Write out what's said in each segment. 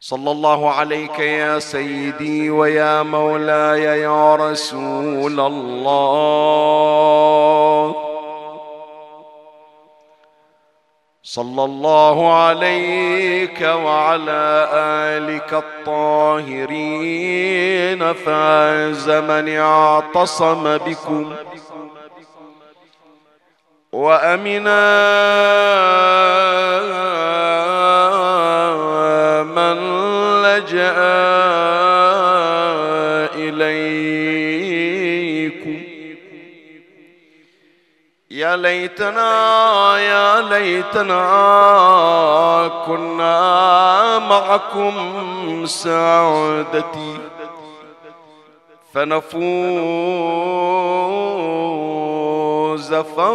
صلى الله عليك يا سيدي ويا مولاي يا رسول الله. صلى الله عليك وعلى آلك الطاهرين فاز من اعتصم بكم وأمنا من لجأ إليكم. يا ليتنا كنا معكم سعادتي فنفوز فوزا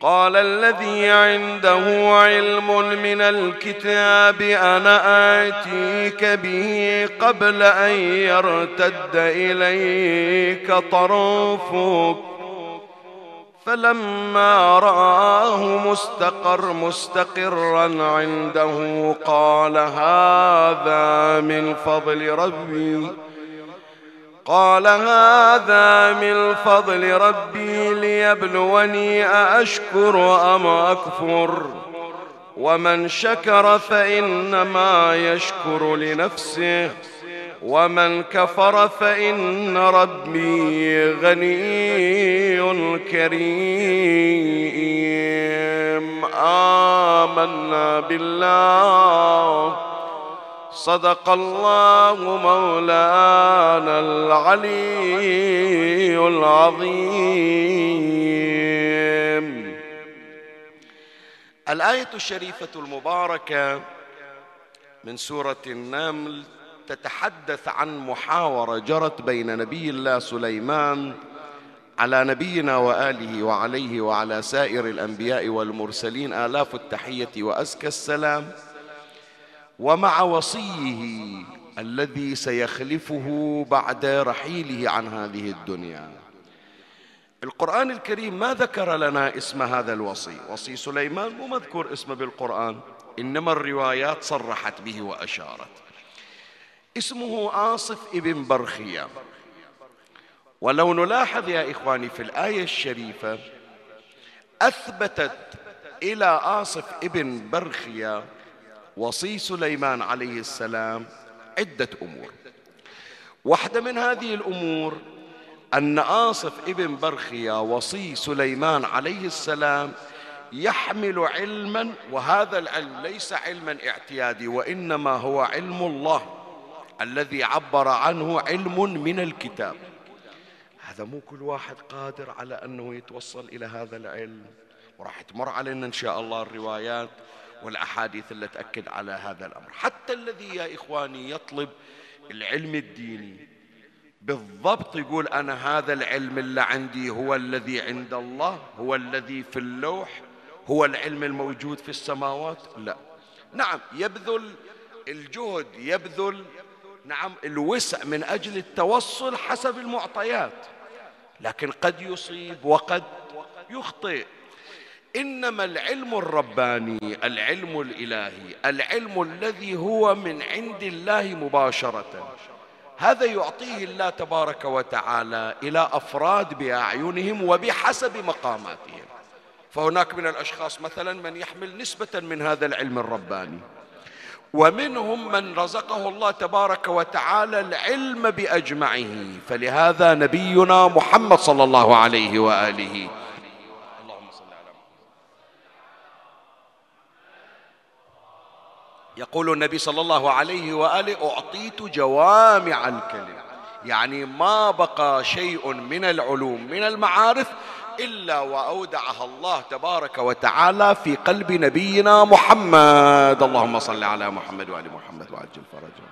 قال الذي عنده علم من الكتاب أنا آتيك به قبل أن يرتد إليك طرفك. فلما رآه مستقرا عنده قال هذا من فضل ربي ليبلوني أأشكر أم أكفر. ومن شكر فإنما يشكر لنفسه ومن كفر فإن ربي غني كريم. آمنا بالله. صدق الله مولانا العلي العظيم. الآية الشريفة المباركة من سورة النمل تتحدث عن محاورة جرت بين نبي الله سليمان على نبينا وآله وعليه وعلى سائر الأنبياء والمرسلين آلاف التحية وأزكى السلام ومع وصيه الذي سيخلفه بعد رحيله عن هذه الدنيا. القرآن الكريم ما ذكر لنا اسم هذا الوصي. وصي سليمان مو مذكور اسمه بالقرآن، إنما الروايات صرحت به وأشارت. اسمه آصف بن برخيا. ولو نلاحظ يا إخواني في الآية الشريفة أثبتت إلى آصف بن برخيا وصي سليمان عليه السلام عدة أمور. واحدة من هذه الأمور أن آصف بن برخيا وصي سليمان عليه السلام يحمل علما، وهذا العلم ليس علما اعتيادي وإنما هو علم الله الذي عبر عنه علم من الكتاب. هذا مو كل واحد قادر على أنه يتوصل إلى هذا العلم، وراح تمر علينا إن شاء الله الروايات والأحاديث اللي تأكد على هذا الأمر. حتى الذي يا إخواني يطلب العلم الديني بالضبط يقول أنا هذا العلم اللي عندي هو الذي عند الله، هو الذي في اللوح، هو العلم الموجود في السماوات. لا، نعم يبذل الجهد، يبذل نعم الوسع من أجل التوصل حسب المعطيات، لكن قد يصيب وقد يخطئ. إنما العلم الرباني، العلم الإلهي، العلم الذي هو من عند الله مباشرة، هذا يعطيه الله تبارك وتعالى إلى أفراد بأعينهم وبحسب مقاماتهم. فهناك من الأشخاص مثلا من يحمل نسبة من هذا العلم الرباني، ومنهم من رزقه الله تبارك وتعالى العلم بأجمعه، فلهذا نبينا محمد صلى الله عليه وآله يقول النبي صلى الله عليه وآله: أعطيت جوامع الكلم، يعني ما بقى شيء من العلوم من المعارف إلا وأودعها الله تبارك وتعالى في قلب نبينا محمد. اللهم صل على محمد وآل محمد وعجل فرجه.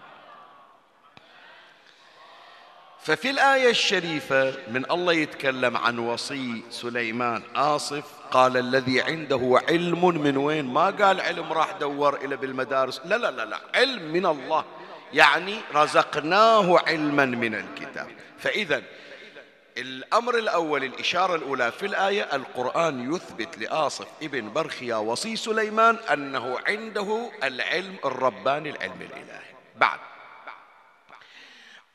ففي الآية الشريفة من الله يتكلم عن وصي سليمان آصف، قال: الذي عنده علم. من وين؟ ما قال علم راح دور إلى بالمدارس، لا لا لا لا، علم من الله، يعني رزقناه علما من الكتاب. فإذا الأمر الأول، الإشارة الأولى في الآية، القرآن يثبت لآصف ابن برخيا وصي سليمان أنه عنده العلم الرباني، العلم الإلهي. بعد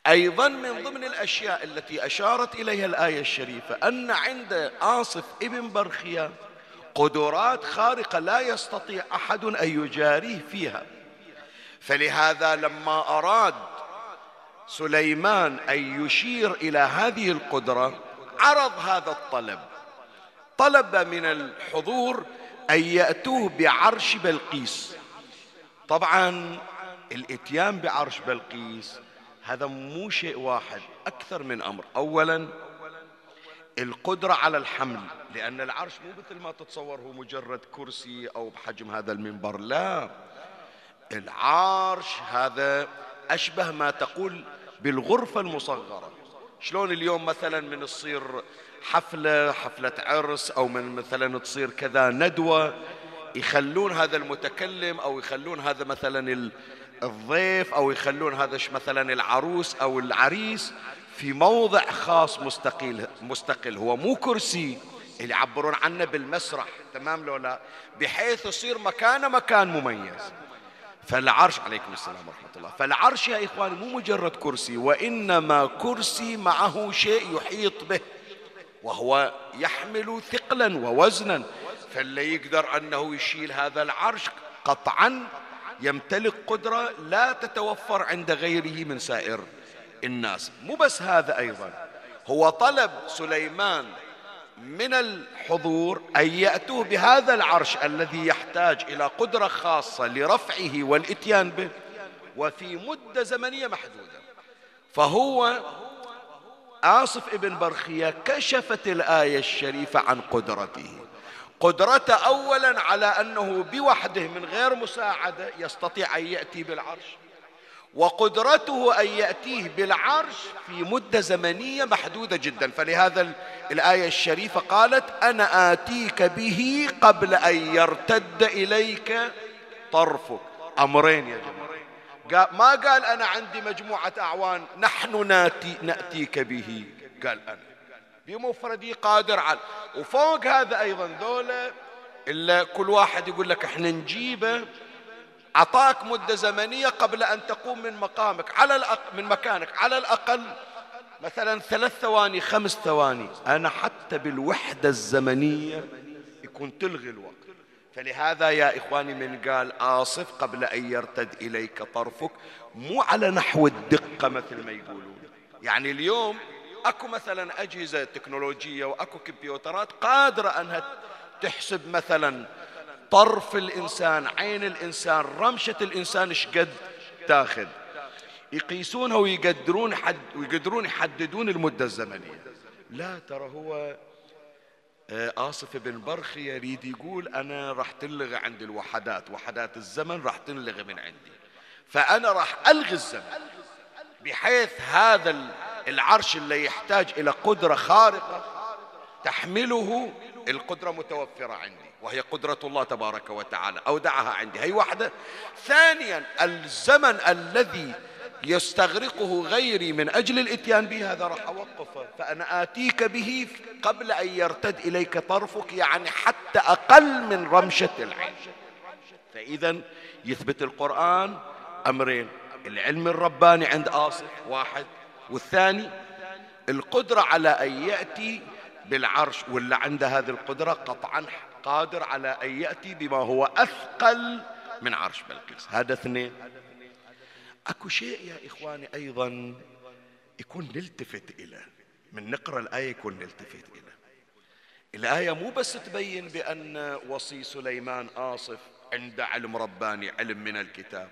أيضا من ضمن الأشياء التي أشارت إليها الآية الشريفة أن عند آصف ابن برخيا قدرات خارقة لا يستطيع أحد أن يجاريه فيها. فلهذا لما أراد سليمان أن يشير إلى هذه القدرة عرض هذا الطلب، طلب من الحضور أن يأتوه بعرش بلقيس. طبعا الإتيان بعرش بلقيس هذا مو شيء واحد، أكثر من أمر. أولا القدرة على الحمل، لأن العرش مو مثل ما تتصوره مجرد كرسي أو بحجم هذا المنبر، لا، العرش هذا أشبه ما تقول بالغرفة المصغرة. شلون اليوم مثلا من تصير حفلة عرس، أو من مثلا تصير كذا ندوة، يخلون هذا المتكلم، أو يخلون هذا مثلا الضيف، أو يخلون هذا مثلا العروس أو العريس في موضع خاص مستقل، هو مو كرسي اللي يعبرون عنه بالمسرح، تمام لو لا، بحيث يصير مكانه مكان مميز. فالعرش عليكم السلام ورحمة الله، فالعرش يا إخواني مو مجرد كرسي، وإنما كرسي معه شيء يحيط به، وهو يحمل ثقلا ووزنا. فاللي يقدر أنه يشيل هذا العرش قطعا يمتلك قدرة لا تتوفر عند غيره من سائر الناس. مو بس هذا، أيضا هو طلب سليمان من الحضور أن يأتوه بهذا العرش الذي يحتاج إلى قدرة خاصة لرفعه والإتيان به، وفي مدة زمنية محدودة. فهو آصف ابن برخيا كشفت الآية الشريفة عن قدرته، قدرته أولا على أنه بوحده من غير مساعدة يستطيع أن يأتي بالعرش، وقدرته أن يأتيه بالعرش في مدة زمنية محدودة جدا. فلهذا الآية الشريفة قالت: أنا آتيك به قبل أن يرتد إليك طرفك. أمرين يا جماعة، ما قال أنا عندي مجموعة أعوان نحن نأتيك به، قال أنا بمفردي قادر على، وفوق هذا أيضا ذولا إلا كل واحد يقول لك إحنا نجيبه، عطاك مدة زمنية قبل أن تقوم من مقامك من مكانك على الأقل مثلا 3 ثواني 5 ثواني، أنا حتى بالوحدة الزمنية يكون تلغي الوقت. فلهذا يا إخواني من قال آصف قبل أن يرتد إليك طرفك، مو على نحو الدقة مثل ما يقولون. يعني اليوم أكو مثلا أجهزة تكنولوجية وأكو كمبيوترات قادرة أنها تحسب مثلا طرف الإنسان، عين الإنسان، رمشة الإنسان شقد تاخذ، يقيسونها ويقدرون يحددون المدة الزمنية. لا ترى هو آصف بن برخيا يريد يقول أنا راح تلغي عند الوحدات، وحدات الزمن راح تنلغي من عندي، فأنا راح ألغي الزمن، بحيث هذا العرش اللي يحتاج إلى قدرة خارقة تحمله القدرة متوفرة عندي، وهي قدرة الله تبارك وتعالى، أودعها عندي. هي واحدة. ثانيا الزمن الذي يستغرقه غيري من أجل الإتيان به هذا راح أوقفه، فأنا آتيك به قبل أن يرتد إليك طرفك، يعني حتى أقل من رمشة العين. فإذا يثبت القرآن أمرين: العلم الرباني عند آصف واحد، والثاني القدرة على أن يأتي بالعرش، ولا عنده هذه القدرة قطعا قادر على أن يأتي بما هو أثقل من عرش بلقيس. هذا اثنين. أكو شيء يا إخواني أيضا يكون نلتفت إليه من نقرأ الآية، يكون نلتفت إليه. الآية مو بس تبين بأن وصي سليمان آصف عنده علم رباني، علم من الكتاب،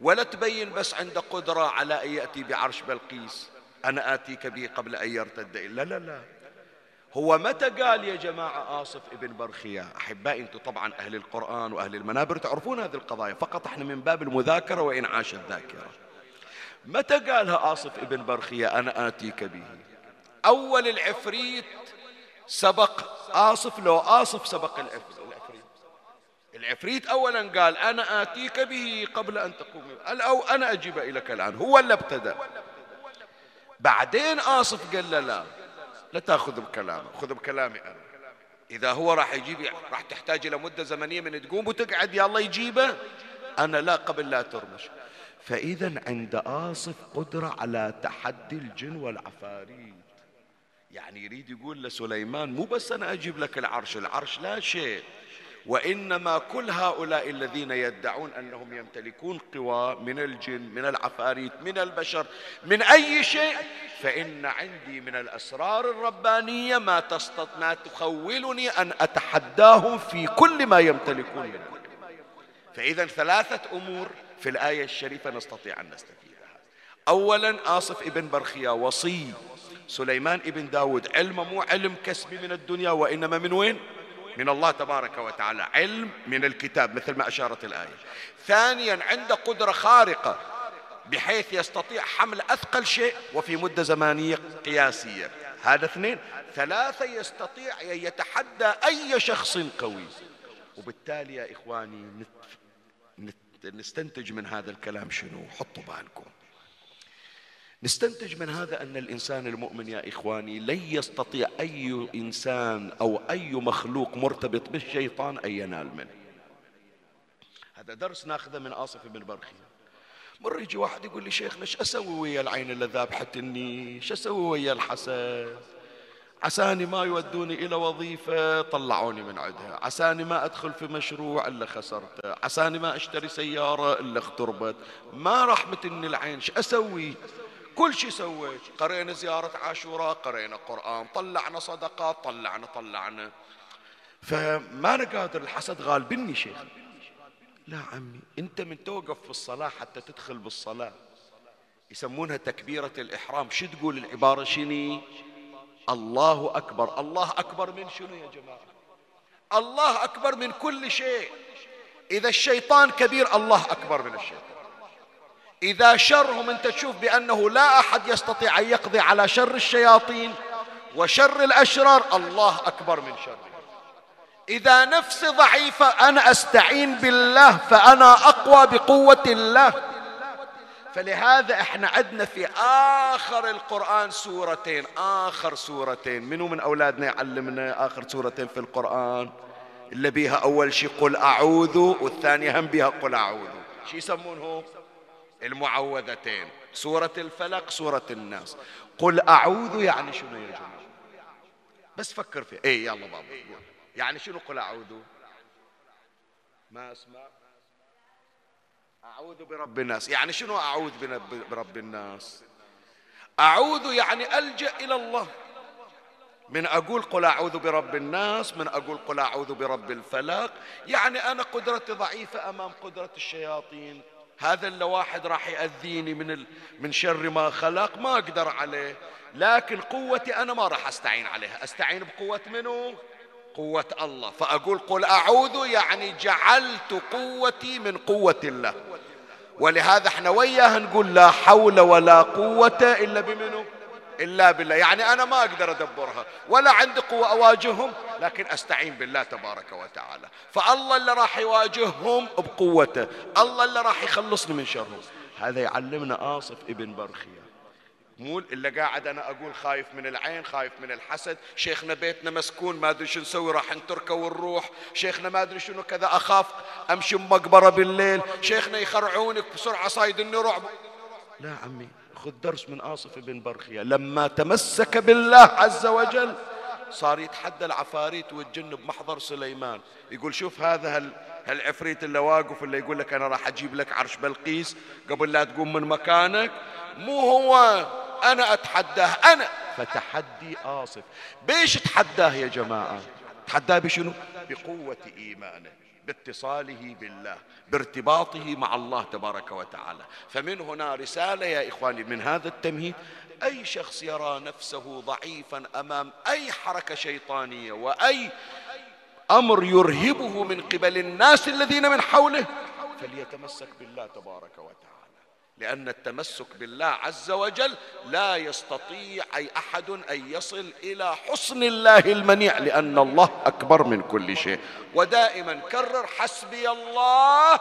ولا تبين بس عنده قدرة على أن يأتي بعرش بلقيس، أنا آتيك به قبل أن يرتد. لا لا لا، هو متى قال يا جماعة آصف ابن برخيا؟ أحبائي أنتم طبعا أهل القرآن وأهل المنابر تعرفون هذه القضايا، فقط احنا من باب المذاكرة وإنعاش الذاكرة. متى قالها آصف ابن برخيا أنا آتيك به؟ أول العفريت سبق آصف، لو آصف سبق العفريت. العفريت أولا قال أنا آتيك به قبل أن تقوم، أو أنا أجيب إليك الآن، هو اللي ابتدأ. بعدين آصف قال له لا تأخذ بكلامه، خذ بكلامي أنا. إذا هو راح يجيب راح تحتاج إلى مدة زمنية من تقوم وتقعد يا الله يجيبه، أنا لا، قبل لا ترمش. فإذا عند آصف قدرة على تحدي الجن والعفاريت، يعني يريد يقول لسليمان مو بس أنا أجيب لك العرش، العرش لا شيء، وإنما كل هؤلاء الذين يدعون أنهم يمتلكون قوى من الجن، من العفاريت، من البشر، من أي شيء، فإن عندي من الأسرار الربانية ما تخولني أن أتحداهم في كل ما يمتلكون منه. فإذا ثلاثة أمور في الآية الشريفة نستطيع أن نستفيدها. أولا آصف ابن برخيا وصي سليمان ابن داود، علمه مو علم كسبي من الدنيا، وإنما من وين؟ من الله تبارك وتعالى، علم من الكتاب مثل ما أشارت الآية. ثانيا عنده قدرة خارقة بحيث يستطيع حمل أثقل شيء وفي مدة زمنية قياسية. هذا اثنين. ثلاثة يستطيع أن يتحدى أي شخص قوي. وبالتالي يا إخواني نستنتج من هذا الكلام شنو؟ حطوا بالكم، نستنتج من هذا أن الإنسان المؤمن يا إخواني لن يستطيع أي إنسان أو أي مخلوق مرتبط بالشيطان أن ينال منه. هذا درس ناخذه من آصف بن برخيا. مرة يجي واحد يقول لي شيخنا شو أسوي ويا العين اللي ذابحتني؟ شو أسوي ويا الحسد؟ عساني ما يودوني إلى وظيفة طلعوني من عدها، عساني ما أدخل في مشروع إلا خسرته، عساني ما أشتري سيارة إلا اختربت، ما رحمتني العين، شو أسوي؟ كل شيء سويت، قرينا زيارة عاشوراء، قرينا قرآن، طلعنا صدقات، طلعنا فما أنا قادر، الحسد غالبني شيخ. لا عمي، أنت من توقف في الصلاة حتى تدخل بالصلاة يسمونها تكبيرة الإحرام، شو تقول العبارة شني؟ الله أكبر. الله أكبر من شنو يا جماعة؟ الله أكبر من كل شيء. إذا الشيطان كبير الله أكبر من الشيطان، إذا شرهم أنت تشوف بأنه لا أحد يستطيع أن يقضي على شر الشياطين وشر الأشرار، الله أكبر من شره. إذا نفسي ضعيفة أنا أستعين بالله، فأنا أقوى بقوة الله. فلهذا إحنا عدنا في آخر القرآن سورتين، آخر سورتين. منو من أولادنا يعلمنا آخر سورتين في القرآن اللي بيها أول شيء قل أعوذ، والثانية هم بيها قل أعوذ؟ شي يسمونه المعوذتين، سورة الفلق، سورة الناس. قل أعوذ يعني شنو يا جماعة؟ بس فكر فيه. إيه يلا بابا، يعني شنو قل أعوذ؟ ما اسمع. أعوذ برب الناس، يعني شنو أعوذ برب الناس؟ أعوذ يعني ألجأ إلى الله. من أقول قل أعوذ برب الناس، من أقول قل أعوذ برب الفلق، يعني أنا قدرتي ضعيفة أمام قدرة الشياطين. هذا اللي واحد راح يأذيني من شر ما خلق ما أقدر عليه، لكن قوتي أنا ما راح أستعين عليها، أستعين بقوة منه؟ قوة الله. فأقول قل أعوذ يعني جعلت قوتي من قوة الله. ولهذا احنا وياه نقول لا حول ولا قوة إلا بمنه؟ إلا بالله. يعني أنا ما أقدر أدبرها ولا عندي قوة أواجههم، لكن أستعين بالله تبارك وتعالى. فالله اللي راح يواجههم بقوته، الله اللي راح يخلصني من شرهم. هذا يعلمنا آصف ابن برخيا مو إلا قاعد أنا أقول خايف من العين، خايف من الحسد، شيخنا بيتنا مسكون ما أدري شو نسوي، راح نتركه ونروح، شيخنا ما أدري شنو كذا، أخاف أمشي بمقبرة بالليل، شيخنا يخرعونك بسرعة صايدني رعب. لا عمي، خذ درس من آصف بن برخيا، لما تمسك بالله عز وجل صار يتحدى العفاريت والجن بمحضر سليمان. يقول شوف هذا هالعفريت اللي واقف اللي يقول لك أنا راح أجيب لك عرش بلقيس قبل لا تقوم من مكانك، مو هو، أنا أتحداه أنا. فتحدي آصف، بيش تحداه يا جماعة؟ تحداه بشنو؟ بقوة إيمانه، باتصاله بالله، بارتباطه مع الله تبارك وتعالى. فمن هنا رسالة يا إخواني من هذا التمهيد، أي شخص يرى نفسه ضعيفا أمام أي حركة شيطانية وأي أمر يرهبه من قبل الناس الذين من حوله، فليتمسك بالله تبارك وتعالى، لأن التمسك بالله عز وجل لا يستطيع أي أحد أن يصل إلى حصن الله المنيع، لأن الله أكبر من كل شيء. ودائما كرر حسبي الله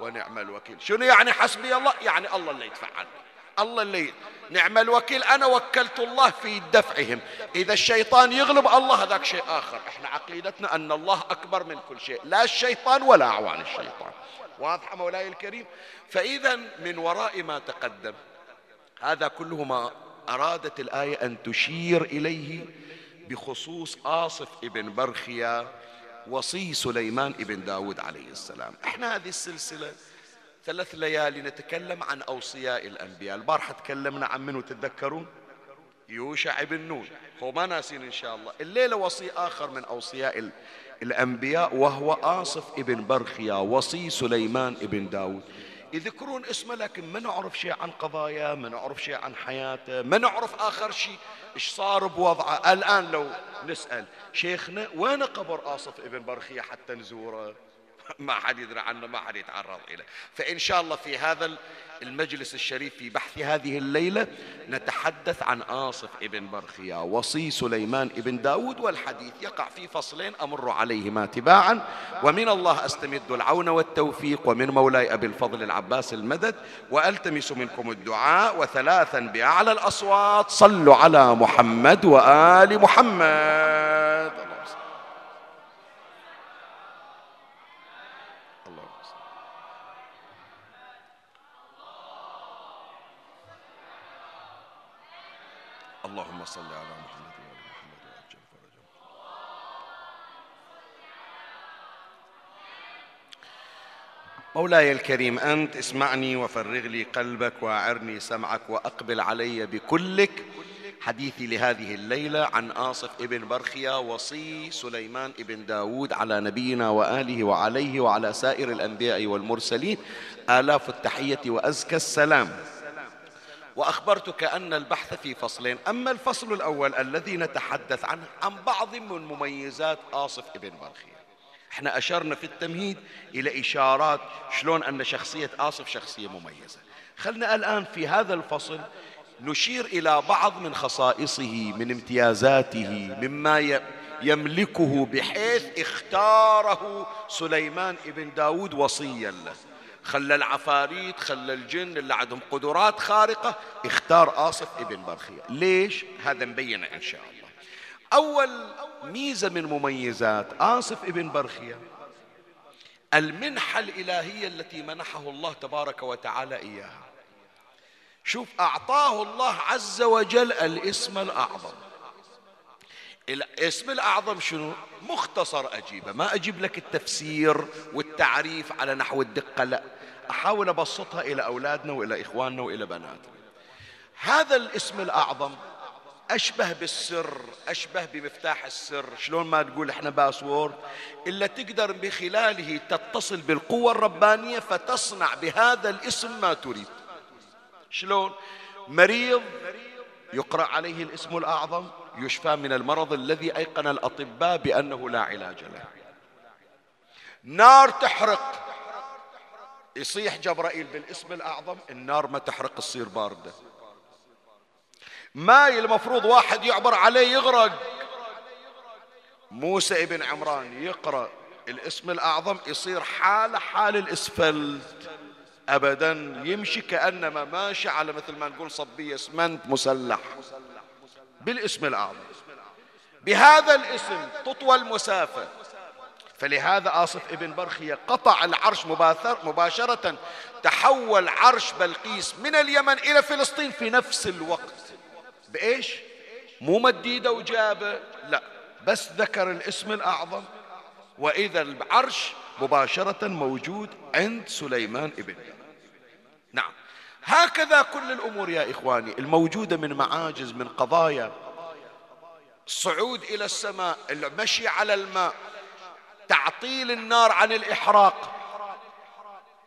ونعم الوكيل. شنو يعني حسبي الله؟ يعني الله اللي يدفع عنه، الله اللي نعم الوكيل، أنا وكلت الله في دفعهم. إذا الشيطان يغلب الله هذاك شيء آخر، إحنا عقيدتنا أن الله أكبر من كل شيء، لا الشيطان ولا أعوان الشيطان. واضحة مولاي الكريم؟ فإذا من وراء ما تقدم هذا كله ما أرادت الآية أن تشير إليه بخصوص آصف ابن برخيا وصي سليمان ابن داود عليه السلام. إحنا هذه السلسلة 3 ليالي نتكلم عن أوصياء الأنبياء. البارحة تكلمنا عن منو تتذكرون؟ يوشع بن نون، هو ما ناسين إن شاء الله. الليلة وصي آخر من أوصياء الأنبياء وهو آصف ابن برخيا وصي سليمان ابن داود. يذكرون اسمه لكن ما نعرف شيء عن قضاياه، ما نعرف شيء عن حياته، ما نعرف آخر شيء إيش صار بوضعه. الآن لو نسأل شيخنا وين قبر آصف ابن برخيا حتى نزوره، ما حد يدري عنه، ما حد يتعرض إليه. فإن شاء الله في هذا المجلس الشريف في بحث هذه الليلة نتحدث عن آصف ابن برخيا وصي سليمان ابن داود، والحديث يقع في فصلين أمر عليهما تباعا، ومن الله أستمد العون والتوفيق، ومن مولاي أبي الفضل العباس المدد، وألتمس منكم الدعاء. وثلاثا بأعلى الأصوات صلوا على محمد وآل محمد. اللهم صل على محمد وآل محمد وعجل فرجهم. مولاي الكريم أنت اسمعني وفرغ لي قلبك وأعرني سمعك وأقبل علي بكلك. حديثي لهذه الليلة عن آصف ابن برخيا وصي سليمان ابن داود على نبينا وآله وعليه وعلى سائر الأنبياء والمرسلين آلاف التحية وأزكى السلام. وأخبرتك أن البحث في فصلين، أما الفصل الأول الذي نتحدث عنه عن بعض من مميزات آصف ابن برخيا. احنا أشرنا في التمهيد إلى إشارات شلون أن شخصية آصف شخصية مميزة. خلنا الآن في هذا الفصل نشير إلى بعض من خصائصه، من امتيازاته، مما يملكه بحيث اختاره سليمان ابن داود وصيا له. خلى العفاريت، خلى الجن اللي عندهم قدرات خارقة، اختار آصف ابن برخيا. ليش؟ هذا مبينه إن شاء الله. أول ميزة من مميزات آصف ابن برخيا المنحة الإلهية التي منحه الله تبارك وتعالى إياها. شوف، أعطاه الله عز وجل الاسم الأعظم. الاسم الأعظم شنو؟ مختصر أجيبه، ما أجيب لك التفسير والتعريف على نحو الدقة، لا، أحاول أبسطها إلى أولادنا وإلى إخواننا وإلى بناتنا. هذا الاسم الأعظم أشبه بالسر، أشبه بمفتاح السر. شلون ما تقول إحنا باسورد، إلا تقدر بخلاله تتصل بالقوة الربانية فتصنع بهذا الاسم ما تريد. شلون؟ مريض يقرأ عليه الاسم الأعظم يشفى من المرض الذي أيقن الأطباء بأنه لا علاج له. نار تحرق، يصيح جبرائيل بالاسم الأعظم النار ما تحرق، تصير باردة. ماي المفروض واحد يعبر عليه يغرق. موسى ابن عمران يقرأ الاسم الأعظم يصير حال الإسفلت. أبدا، يمشي كأنما ماشي على مثل ما نقول صبية اسمنت مسلح بالاسم الأعظم. بهذا الاسم تطوى المسافة، فلهذا آصف بن برخيا قطع العرش مباشرة، تحول عرش بلقيس من اليمن إلى فلسطين في نفس الوقت. بإيش؟ مو مديدة وجابة، لا، بس ذكر الاسم الأعظم، وإذا العرش مباشرة موجود عند سليمان ابن داود. نعم، هكذا كل الأمور يا إخواني الموجودة من معاجز، من قضايا، الصعود إلى السماء، المشي على الماء، تعطيل النار عن الإحراق،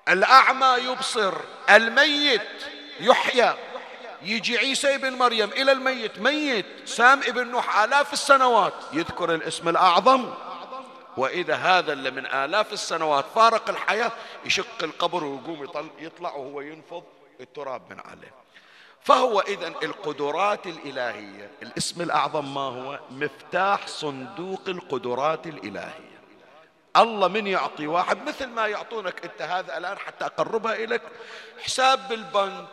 الأعمى يبصر، الميت يحيى، يجي عيسى ابن مريم إلى الميت، ميت سام ابن نوح آلاف السنوات، يذكر الاسم الأعظم، وإذا هذا اللي من آلاف السنوات فارق الحياة يشق القبر ويقوم يطلع وهو ينفض التراب من عليه. فهو إذن القدرات الإلهية، الاسم الأعظم ما هو؟ مفتاح صندوق القدرات الإلهية. الله من يعطي واحد مثل ما يعطونك أنت هذا الآن حتى أقربها إليك، حساب بالبنك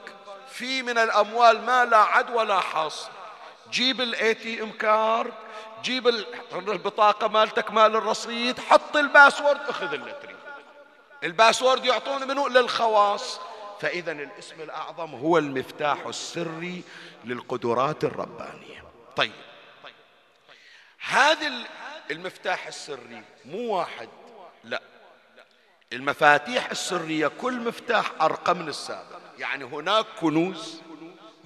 في من الأموال ما لا عد ولا حصر، جيب الATM كارد، جيب البطاقة مالتك مال الرصيد، حط الباسورد، اخذ اللي تريد. الباسورد يعطون منه للخواص. فإذا الاسم الأعظم هو المفتاح السري للقدرات الربانية. طيب، هذا المفتاح السري مو واحد، لا، المفاتيح السرية كل مفتاح أرقى من السابق، يعني هناك كنوز،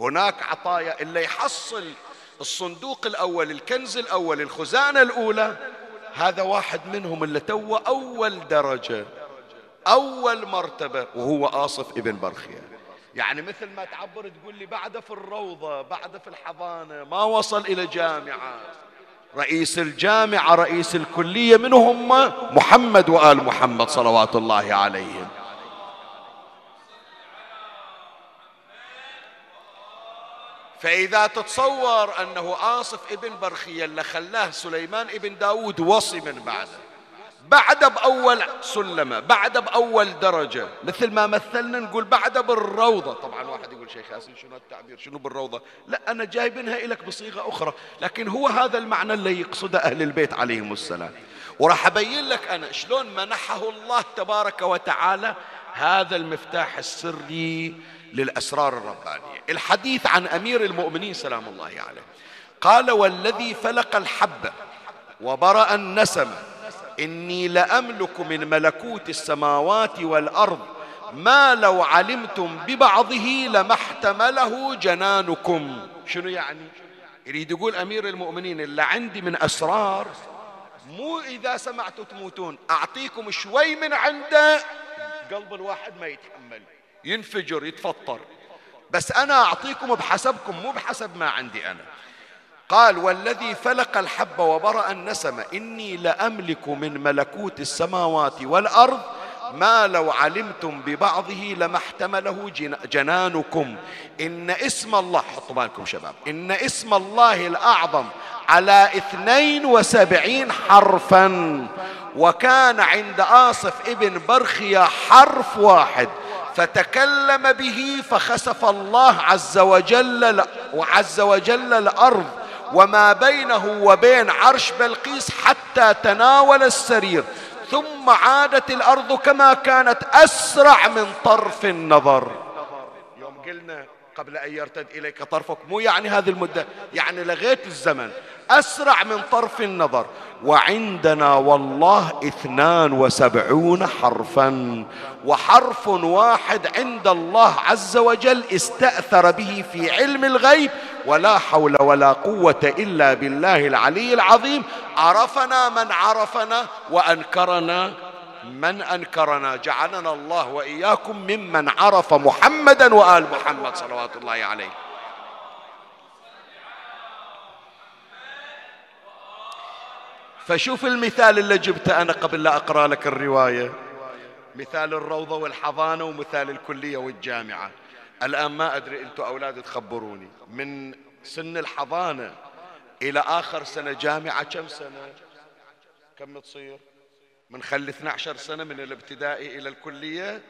هناك عطايا. اللي يحصل الصندوق الأول، الكنز الأول، الخزانة الأولى، هذا واحد منهم اللي توه أول درجة، أول مرتبة، وهو آصف بن برخيا. يعني مثل ما تعبر تقول لي بعده في الروضة، بعده في الحضانة، ما وصل إلى جامعة، رئيس الجامعة، رئيس الكلية، منهم محمد وآل محمد صلوات الله عليهم. فإذا تتصور أنه آصف بن برخيا اللي خلاه سليمان ابن داود وصي من بعده، بعده بأول سلمة، بعده بأول درجة، مثل ما مثلنا نقول بعده بالروضة. طبعا واحد يقول شيخ ياسين شنو التعبير، شنو بالروضة؟ لا، أنا جايبينها إلك بصيغة أخرى، لكن هو هذا المعنى اللي يقصده أهل البيت عليهم السلام. وراح أبين لك أنا شلون منحه الله تبارك وتعالى هذا المفتاح السري للأسرار الربانية. الحديث عن أمير المؤمنين سلام الله عليه قال: والذي فلق الحبة وبرأ النسمة إني لأملك من ملكوت السماوات والأرض ما لو علمتم ببعضه لما احتمله جنانكم. شنو يعني؟ يريد يقول أمير المؤمنين اللي عندي من أسرار مو إذا سمعتوا تموتون، أعطيكم شوي من عنده قلب الواحد ما يتحمل، ينفجر، يتفطر، بس أنا أعطيكم بحسبكم مو بحسب ما عندي أنا. قال: والذي فلق الحب وبرأ النسمة إني لأملك من ملكوت السماوات والأرض ما لو علمتم ببعضه لما احتمله جنانكم. إن اسم الله، حطوا بالكم شباب، إن اسم الله الأعظم على 72 حرفا، وكان عند آصف بن برخيا حرف واحد فتكلم به فخسف الله عز وجل الأرض وما بينه وبين عرش بلقيس حتى تناول السرير، ثم عادت الأرض كما كانت أسرع من طرف النظر. يوم قلنا قبل أن يرتد إليك طرفك، مو يعني هذه المدة، يعني لغيت الزمن، أسرع من طرف النظر. وعندنا والله 72 حرفا، وحرف واحد عند الله عز وجل استأثر به في علم الغيب، ولا حول ولا قوة إلا بالله العلي العظيم. عرفنا من عرفنا وأنكرنا من أنكرنا، جعلنا الله وإياكم ممن عرف محمدا وآل محمد صلوات الله عليه. فشوف المثال اللي جبته أنا قبل لا أقرأ لك الرواية، مثال الروضة والحضانة ومثال الكلية والجامعة. الآن ما أدري أنتم أولاد تخبروني، من سن الحضانة إلى آخر سنة جامعة كم سنة؟ كم تصير؟ من 12 سنة من الابتدائي إلى الكلية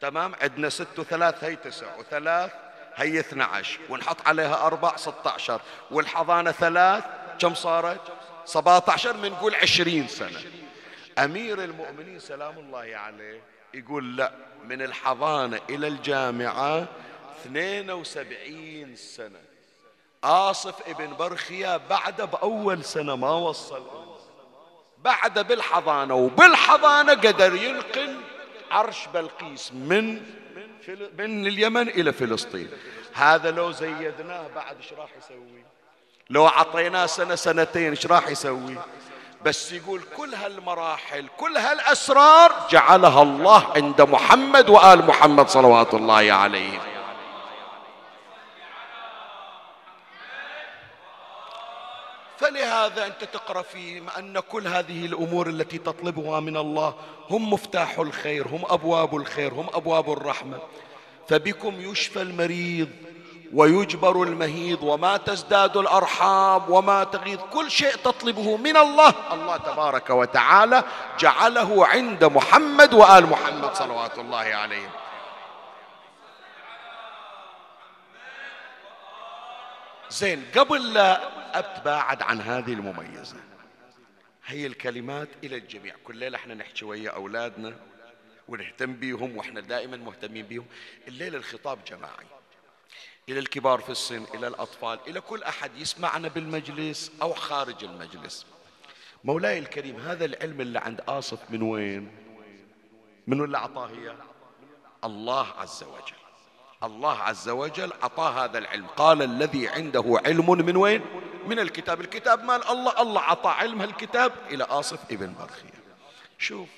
تمام، عندنا 6 و3 هي 9 و3 هي 12، ونحط عليها 4 16، والحضانة 3 كم صارت؟ 17، منقول 20 سنة. أمير المؤمنين سلام الله عليه يقول لا، من الحضانة إلى الجامعة 72 سنة. آصف بن برخيا بعد بأول سنة ما وصل، بعد بالحضانة، وبالحضانة قدر ينقل عرش بلقيس من اليمن إلى فلسطين. هذا لو زيدناه بعد ايش راح يسوي؟ لو عطيناه سنة سنتين ايش راح يسوي؟ بس يقول كل هالمراحل كل هالأسرار جعلها الله عند محمد وآل محمد صلوات الله عليهم. فلهذا أنت تقرأ فيه أن كل هذه الأمور التي تطلبها من الله هم مفتاح الخير، هم أبواب الخير، هم أبواب الرحمة. فبكم يشفى المريض ويجبر المهيض وما تزداد الأرحام وما تغيض، كل شيء تطلبه من الله، الله تبارك وتعالى جعله عند محمد وآل محمد صلوات الله عليهم. زين، قبل لا أبتباعد عن هذه المميزة، هي الكلمات إلى الجميع. كل ليلة احنا نحكي ويا أولادنا ونهتم بيهم، واحنا دائما مهتمين بيهم. الليلة الخطاب جماعي، إلى الكبار في السن، إلى الأطفال، إلى كل أحد يسمعنا بالمجلس أو خارج المجلس. مولاي الكريم، هذا العلم اللي عند آصف من وين؟ من اللي أعطاه إياه؟ الله عز وجل. الله عز وجل أعطاه هذا العلم، قال الذي عنده علم من وين؟ من الكتاب. الكتاب مال الله، الله أعطى علم هالكتاب إلى آصف بن برخيا. شوف،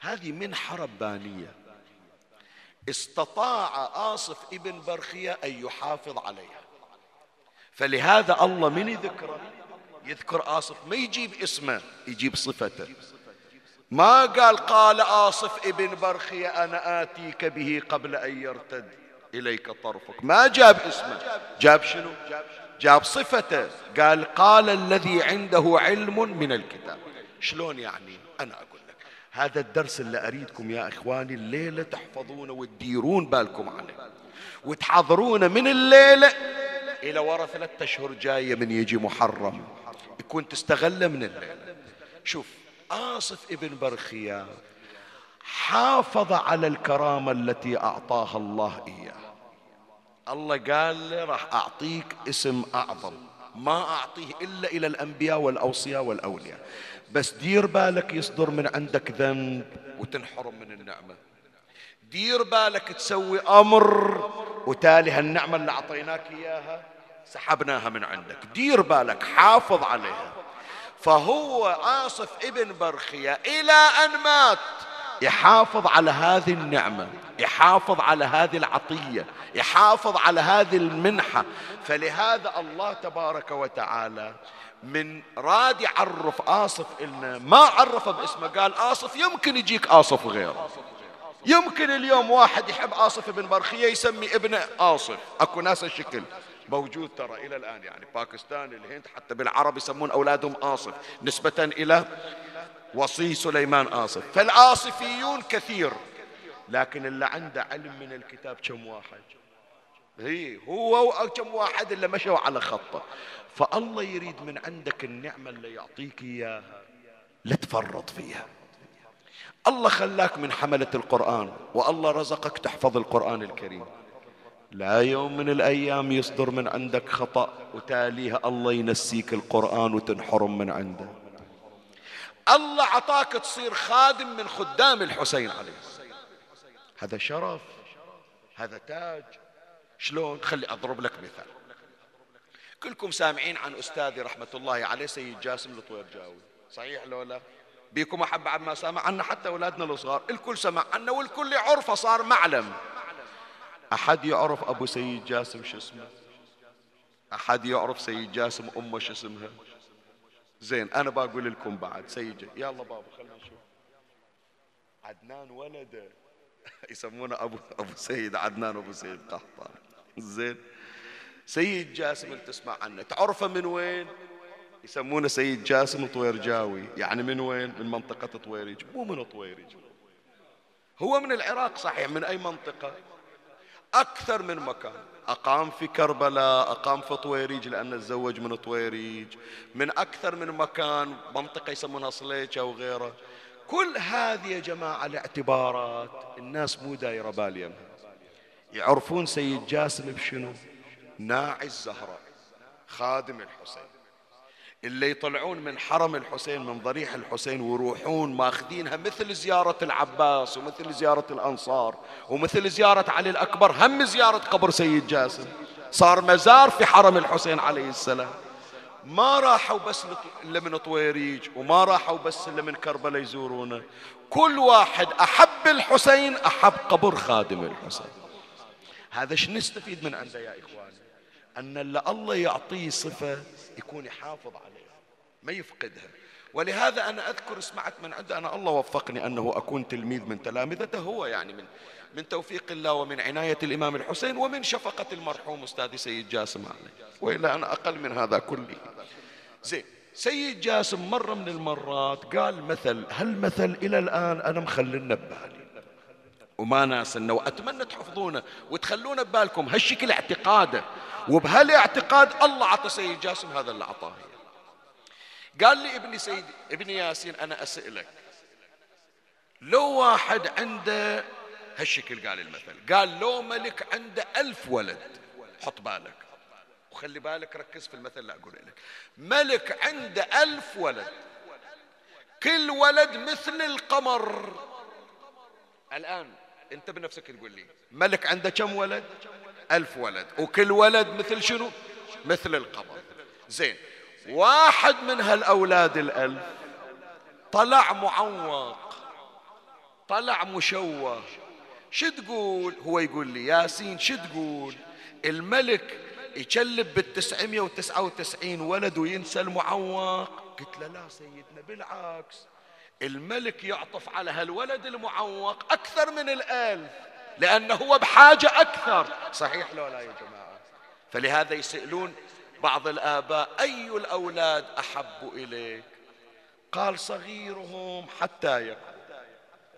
هذه منحة ربانية استطاع آصف بن برخيا أن يحافظ عليها. فلهذا الله من يذكره يذكر آصف، ما يجيب اسمه، يجيب صفته. ما قال آصف بن برخيا أنا آتيك به قبل أن يرتد إليك طرفك، ما جاب اسمه، جاب شنو؟ جاب صفته. قال الذي عنده علم من الكتاب. شلون يعني؟ أنا أقول هذا الدرس اللي أريدكم يا إخواني الليلة تحفظونه وتديرون بالكم عليه وتحضرونه من الليلة إلى ورا 3 أشهر جاية من يجي محرم، يكون تستغله من الليلة. شوف، آصف بن برخيا حافظ على الكرامة التي أعطاها الله إياه. الله قال لي راح أعطيك اسم أعظم ما أعطيه إلا إلى الأنبياء والأوصياء والأولياء، بس دير بالك يصدر من عندك ذنب وتنحرم من النعمة، دير بالك تسوي أمر وتالي هالنعمة اللي أعطيناك إياها سحبناها من عندك، دير بالك، حافظ عليها. فهو آصف بن برخيا إلى أن مات يحافظ على هذه النعمة، يحافظ على هذه العطية، يحافظ على هذه المنحة. فلهذا الله تبارك وتعالى من راد يعرف آصف إلنا ما عرفه باسمه، قال آصف يمكن يجيك آصف غيره، يمكن اليوم واحد يحب آصف بن برخيا يسمي ابنه آصف، اكو ناس الشكل موجود ترى إلى الآن، يعني باكستان، الهند، حتى بالعرب يسمون أولادهم آصف نسبة إلى وصي سليمان آصف. فالآصفيون كثير، لكن اللي عنده علم من الكتاب كم واحد؟ هي هو وكم واحد اللي مشوا على خطه. فالله يريد من عندك النعمة اللي يعطيك إياها لا تفرط فيها. الله خلاك من حملة القرآن، والله رزقك تحفظ القرآن الكريم، لا يوم من الأيام يصدر من عندك خطأ وتاليها الله ينسيك القرآن وتنحرم من عنده. الله عطاك تصير خادم من خدام الحسين عليه السلام، هذا شرف، هذا تاج. شلون؟ خلي أضرب لك مثال. كلكم سامعين عن أستاذي رحمة الله عليه سيد جاسم الطويرجاوي، صحيح لو لا؟ بيكم أحب عما سامع عنا، حتى أولادنا الصغار الكل سمع عنا والكل يعرفه، صار معلم. أحد يعرف أبو سيد جاسم شو اسمه؟ أحد يعرف سيد جاسم أمه شو اسمها؟ زين، أنا بقول لكم بعد سيد، يلا بابا خلينا نشوف عدنان ولده يسمونه أبو سيد عدنان وأبو سيد قحطان. زين، سيد جاسم اللي تسمع عنه تعرفه من وين؟ يسمونه سيد جاسم الطويرجاوي، يعني من وين؟ من منطقة طويرج، مو من طويرج، هو من العراق صحيح، من أي منطقة؟ أكثر من مكان، أقام في كربلاء، أقام في طويريج لأنه تزوج من طويريج، من أكثر من مكان، منطقة يسمونها صليجة وغيره. كل هذه يا جماعة الاعتبارات الناس مو دايرة باليمها. يعرفون سيد جاسم بشنو؟ ناعي الزهراء، خادم الحسين، اللي يطلعون من حرم الحسين من ضريح الحسين ويروحون ماخذينها مثل زيارة العباس ومثل زيارة الأنصار ومثل زيارة علي الأكبر، هم زيارة قبر سيد جاسم صار مزار في حرم الحسين عليه السلام. ما راحوا بس إلا من طويريج، وما راحوا بس إلا من كربلاء يزورونه. كل واحد أحب الحسين أحب قبر خادم الحسين. هذا شو نستفيد من عنده يا إخواني؟ أن اللي الله يعطيه صفة يكون يحافظ عليها ما يفقدها. ولهذا أنا أذكر سمعت من عنده، أنا الله وفقني أنه أكون تلميذ من تلامذته هو، يعني من توفيق الله ومن عناية الإمام الحسين ومن شفقة المرحوم أستاذي سيد جاسم عليه، وإلا أنا أقل من هذا كله. زين، سيد جاسم مرة من المرات قال مثل، هالمثل إلى الآن أنا مخلينا ببالي وما ناسنه، وأتمنى تحفظونه وتخلونه ببالكم. هالشكل اعتقاده، وبهالاعتقاد الله عطى سيد جاسم هذا اللي عطاه. قال لي ابني ياسين، أنا أسألك لو واحد عنده هالشكل، قال المثل، قال لو ملك عنده 1000 ولد، حط بالك وخلي بالك، ركز في المثل اللي أقول لك. ملك عنده 1000 ولد، كل ولد مثل القمر. الآن أنت بنفسك تقول لي ملك عنده كم ولد؟ 1000 ولد، وكل ولد مثل شنو؟ مثل القمر. زين، واحد من هالأولاد ال1000 طلع معوق، طلع مشوه، شو تقول؟ هو يقول لي ياسين شو تقول؟ الملك يشلب بال999 ولد وينسى المعوق؟ قلت له لا سيدنا، بالعكس الملك يعطف على هالولد المعوق أكثر من 1000 لأنه هو بحاجة أكثر. صحيح لو لا يا جماعة؟ فلهذا يسألون بعض الآباء أي الأولاد أحب إليك؟ قال صغيرهم حتى يكبر،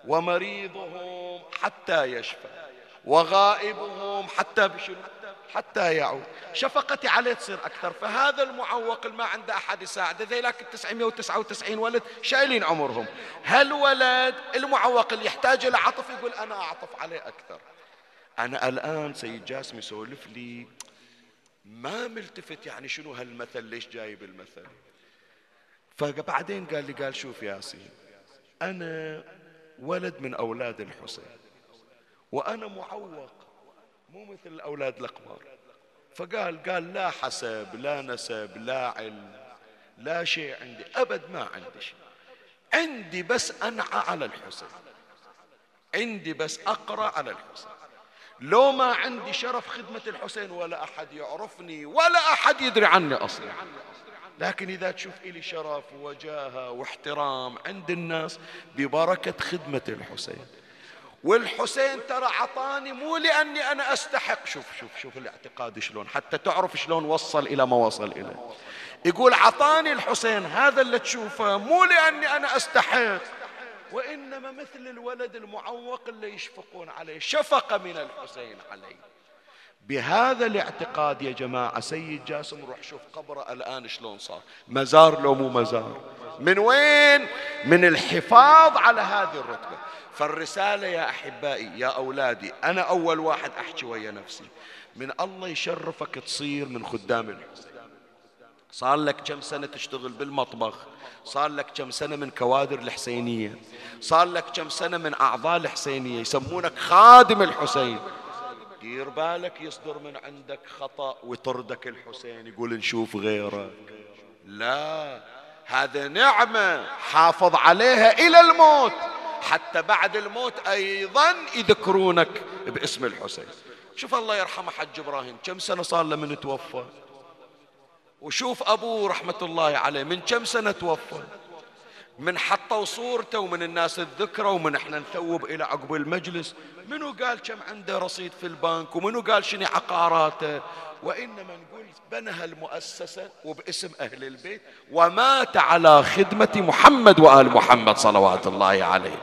ومريضهم حتى يشفى، وغائبهم حتى بشنو؟ حتى يعود. شفقتي عليه تصير أكثر. فهذا المعوق اللي ما عنده أحد يساعده، ذيلاك 999 ولد شايلين عمرهم، هالولد المعوق اللي يحتاج إلى عطف يقول أنا أعطف عليه أكثر. أنا الآن سيد جاسم يسولف لي ما ملتفت، يعني شنو هالمثل؟ ليش جايب المثل؟ فبعدين قال لي، قال شوف ياسين، أنا ولد من أولاد الحسين وأنا معوق مو مثل الأولاد الأقمار. فقال لا حسب، لا نسب، لا علم، لا شيء عندي أبد، ما عندي شيء، عندي بس أنعى على الحسين، عندي بس أقرأ على الحسين. لو ما عندي شرف خدمة الحسين ولا أحد يعرفني ولا أحد يدري عني أصلا، لكن إذا تشوف إلي شرف وجاهة واحترام عند الناس ببركة خدمة الحسين. والحسين ترى عطاني مو لأني أنا أستحق. شوف الاعتقاد شلون، حتى تعرف شلون وصل إلى ما وصل إليه. يقول عطاني الحسين هذا اللي تشوفه مو لأني أنا أستحق، وإنما مثل الولد المعوق اللي يشفقون عليه، شفقة من الحسين عليه. بهذا الاعتقاد يا جماعة سيد جاسم، روح شوف قبره الآن شلون صار مزار لو مو مزار. من وين؟ من الحفاظ على هذه الرتبة. فالرسالة يا أحبائي يا أولادي، أنا أول واحد أحكي ويا نفسي، من الله يشرفك تصير من خدام الحسين. صار لك كم سنة تشتغل بالمطبخ، صار لك كم سنة من كوادر الحسينية، صار لك كم سنة من أعضاء الحسينية، يسمونك خادم الحسين. دير بالك يصدر من عندك خطأ ويطردك الحسين يقول نشوف غيرك. لا، هذا نعمة حافظ عليها إلى الموت، حتى بعد الموت أيضا يذكرونك باسم الحسين. شوف الله يرحمه حج إبراهيم كم سنة صار له من توفى، وشوف أبوه رحمة الله عليه من كم سنة توفى، من حطوا صورته ومن الناس الذكرى ومن احنا نثوب إلى عقب المجلس. منو قال كم عنده رصيد في البنك، ومنو قال شنو عقاراته، وإنما نقول بنى هالمؤسسة وباسم أهل البيت، ومات على خدمة محمد وآل محمد صلوات الله عليه.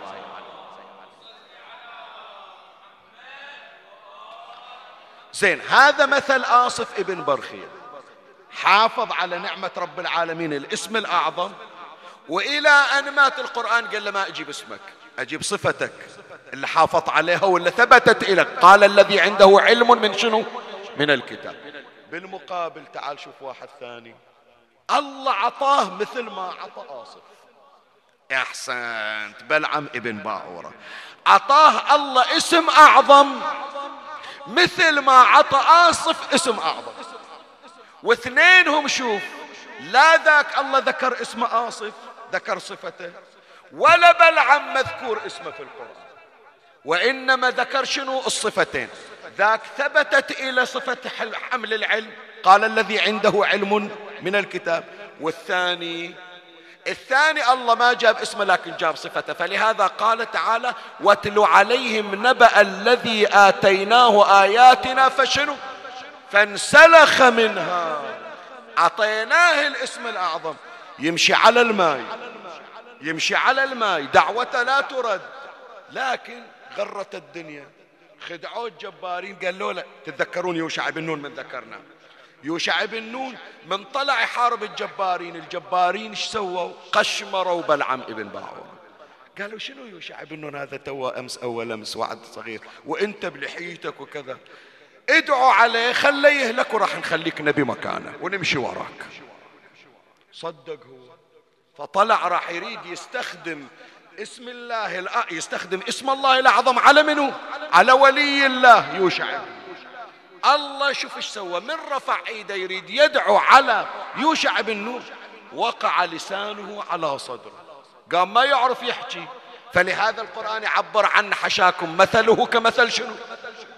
زين، هذا مثل آصف بن برخيا، حافظ على نعمة رب العالمين الاسم الأعظم، وإلى أن مات القرآن قال له ما أجيب اسمك، أجيب صفتك اللي حافظت عليها واللي ثبتت إليك. قال الذي عنده علم من شنو؟ من الكتاب. بالمقابل تعال شوف واحد ثاني الله عطاه مثل ما عطى آصف. أحسنت، بلعم ابن باعورة عطاه الله اسم أعظم مثل ما عطى آصف اسم أعظم، واثنينهم شوف لا ذاك الله ذكر اسم آصف ذكر صفته، ولا بلعم مذكور اسمه في القرآن، وإنما ذكر شنو؟ الصفتين. ذاك ثبتت إلى صفة حمل العلم، قال الذي عنده علم من الكتاب، والثاني الله ما جاب اسمه لكن جاب صفته. فلهذا قال تعالى واتل عليهم نبأ الذي آتيناه آياتنا فشنو؟ فانسلخ منها، أعطيناه الاسم الأعظم، يمشي على الماء، يمشي على الماء، دعوته لا ترد، لكن غرت الدنيا، خدعوه الجبارين. قالوا له تتذكرون يوشع بن نون؟ من ذكرنا يوشع بن نون من طلع يحارب الجبارين، الجبارين ايش سووا؟ قشمروا بلعم ابن باعور. قالوا شنو يوشع بن نون هذا توا امس اول امس وعد صغير وانت بلحيتك وكذا، ادعوا عليه خليه يهلك وراح نخليك نبي مكانه ونمشي وراك. صدق هو، فطلع راح يريد يستخدم اسم الله، يستخدم اسم الله الأعظم على منو؟ على ولي الله يوشع. الله شوف ايش سوى، من رفع ايده يريد يدعو على يوشع بن نون وقع لسانه على صدره، قام ما يعرف يحكي. فلهذا القرآن يعبر عن حشاكم مثله كمثل شنو؟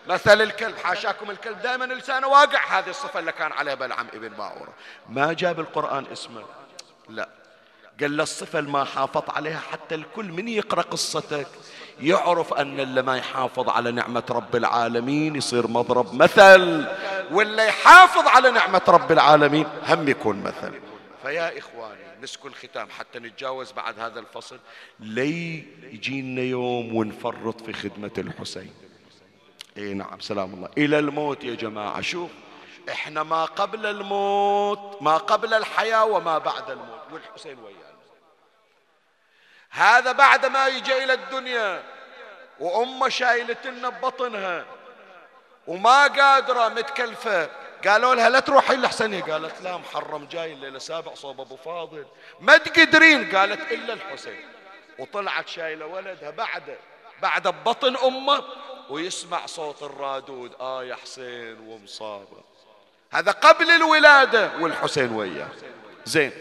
مثل الكلب، حاشاكم الكلب دائما لسانه واقع. هذه الصفة اللي كان عليها بلعم ابن باعورة، ما جاب القرآن اسمه، لا قال له الصفة اللي ما حافظ عليها حتى الكل من يقرأ قصتك يعرف أن اللي ما يحافظ على نعمة رب العالمين يصير مضرب مثل، واللي يحافظ على نعمة رب العالمين هم يكون مثل. فيا إخواني نسكن الختام حتى نتجاوز بعد هذا الفصل، لي يجينا يوم ونفرط في خدمة الحسين. اي نعم، سلام الله إلى الموت يا جماعة. شوف إحنا ما قبل الموت، ما قبل الحياة وما بعد الموت، والحسين ويانا. هذا بعد ما يجي إلى الدنيا وأمه شايلتنا ببطنها وما قادرة متكلفة، قالوا لها لا تروحي للحسين، قالت لا محرم جاي الليلة 7 صوب أبو فاضل ما تقدرين، قالت إلا الحسين. وطلعت شايلة ولدها بعد ببطن أمه، ويسمع صوت الرادود يا حسين ومصابه. هذا قبل الولادة والحسين وياه. زين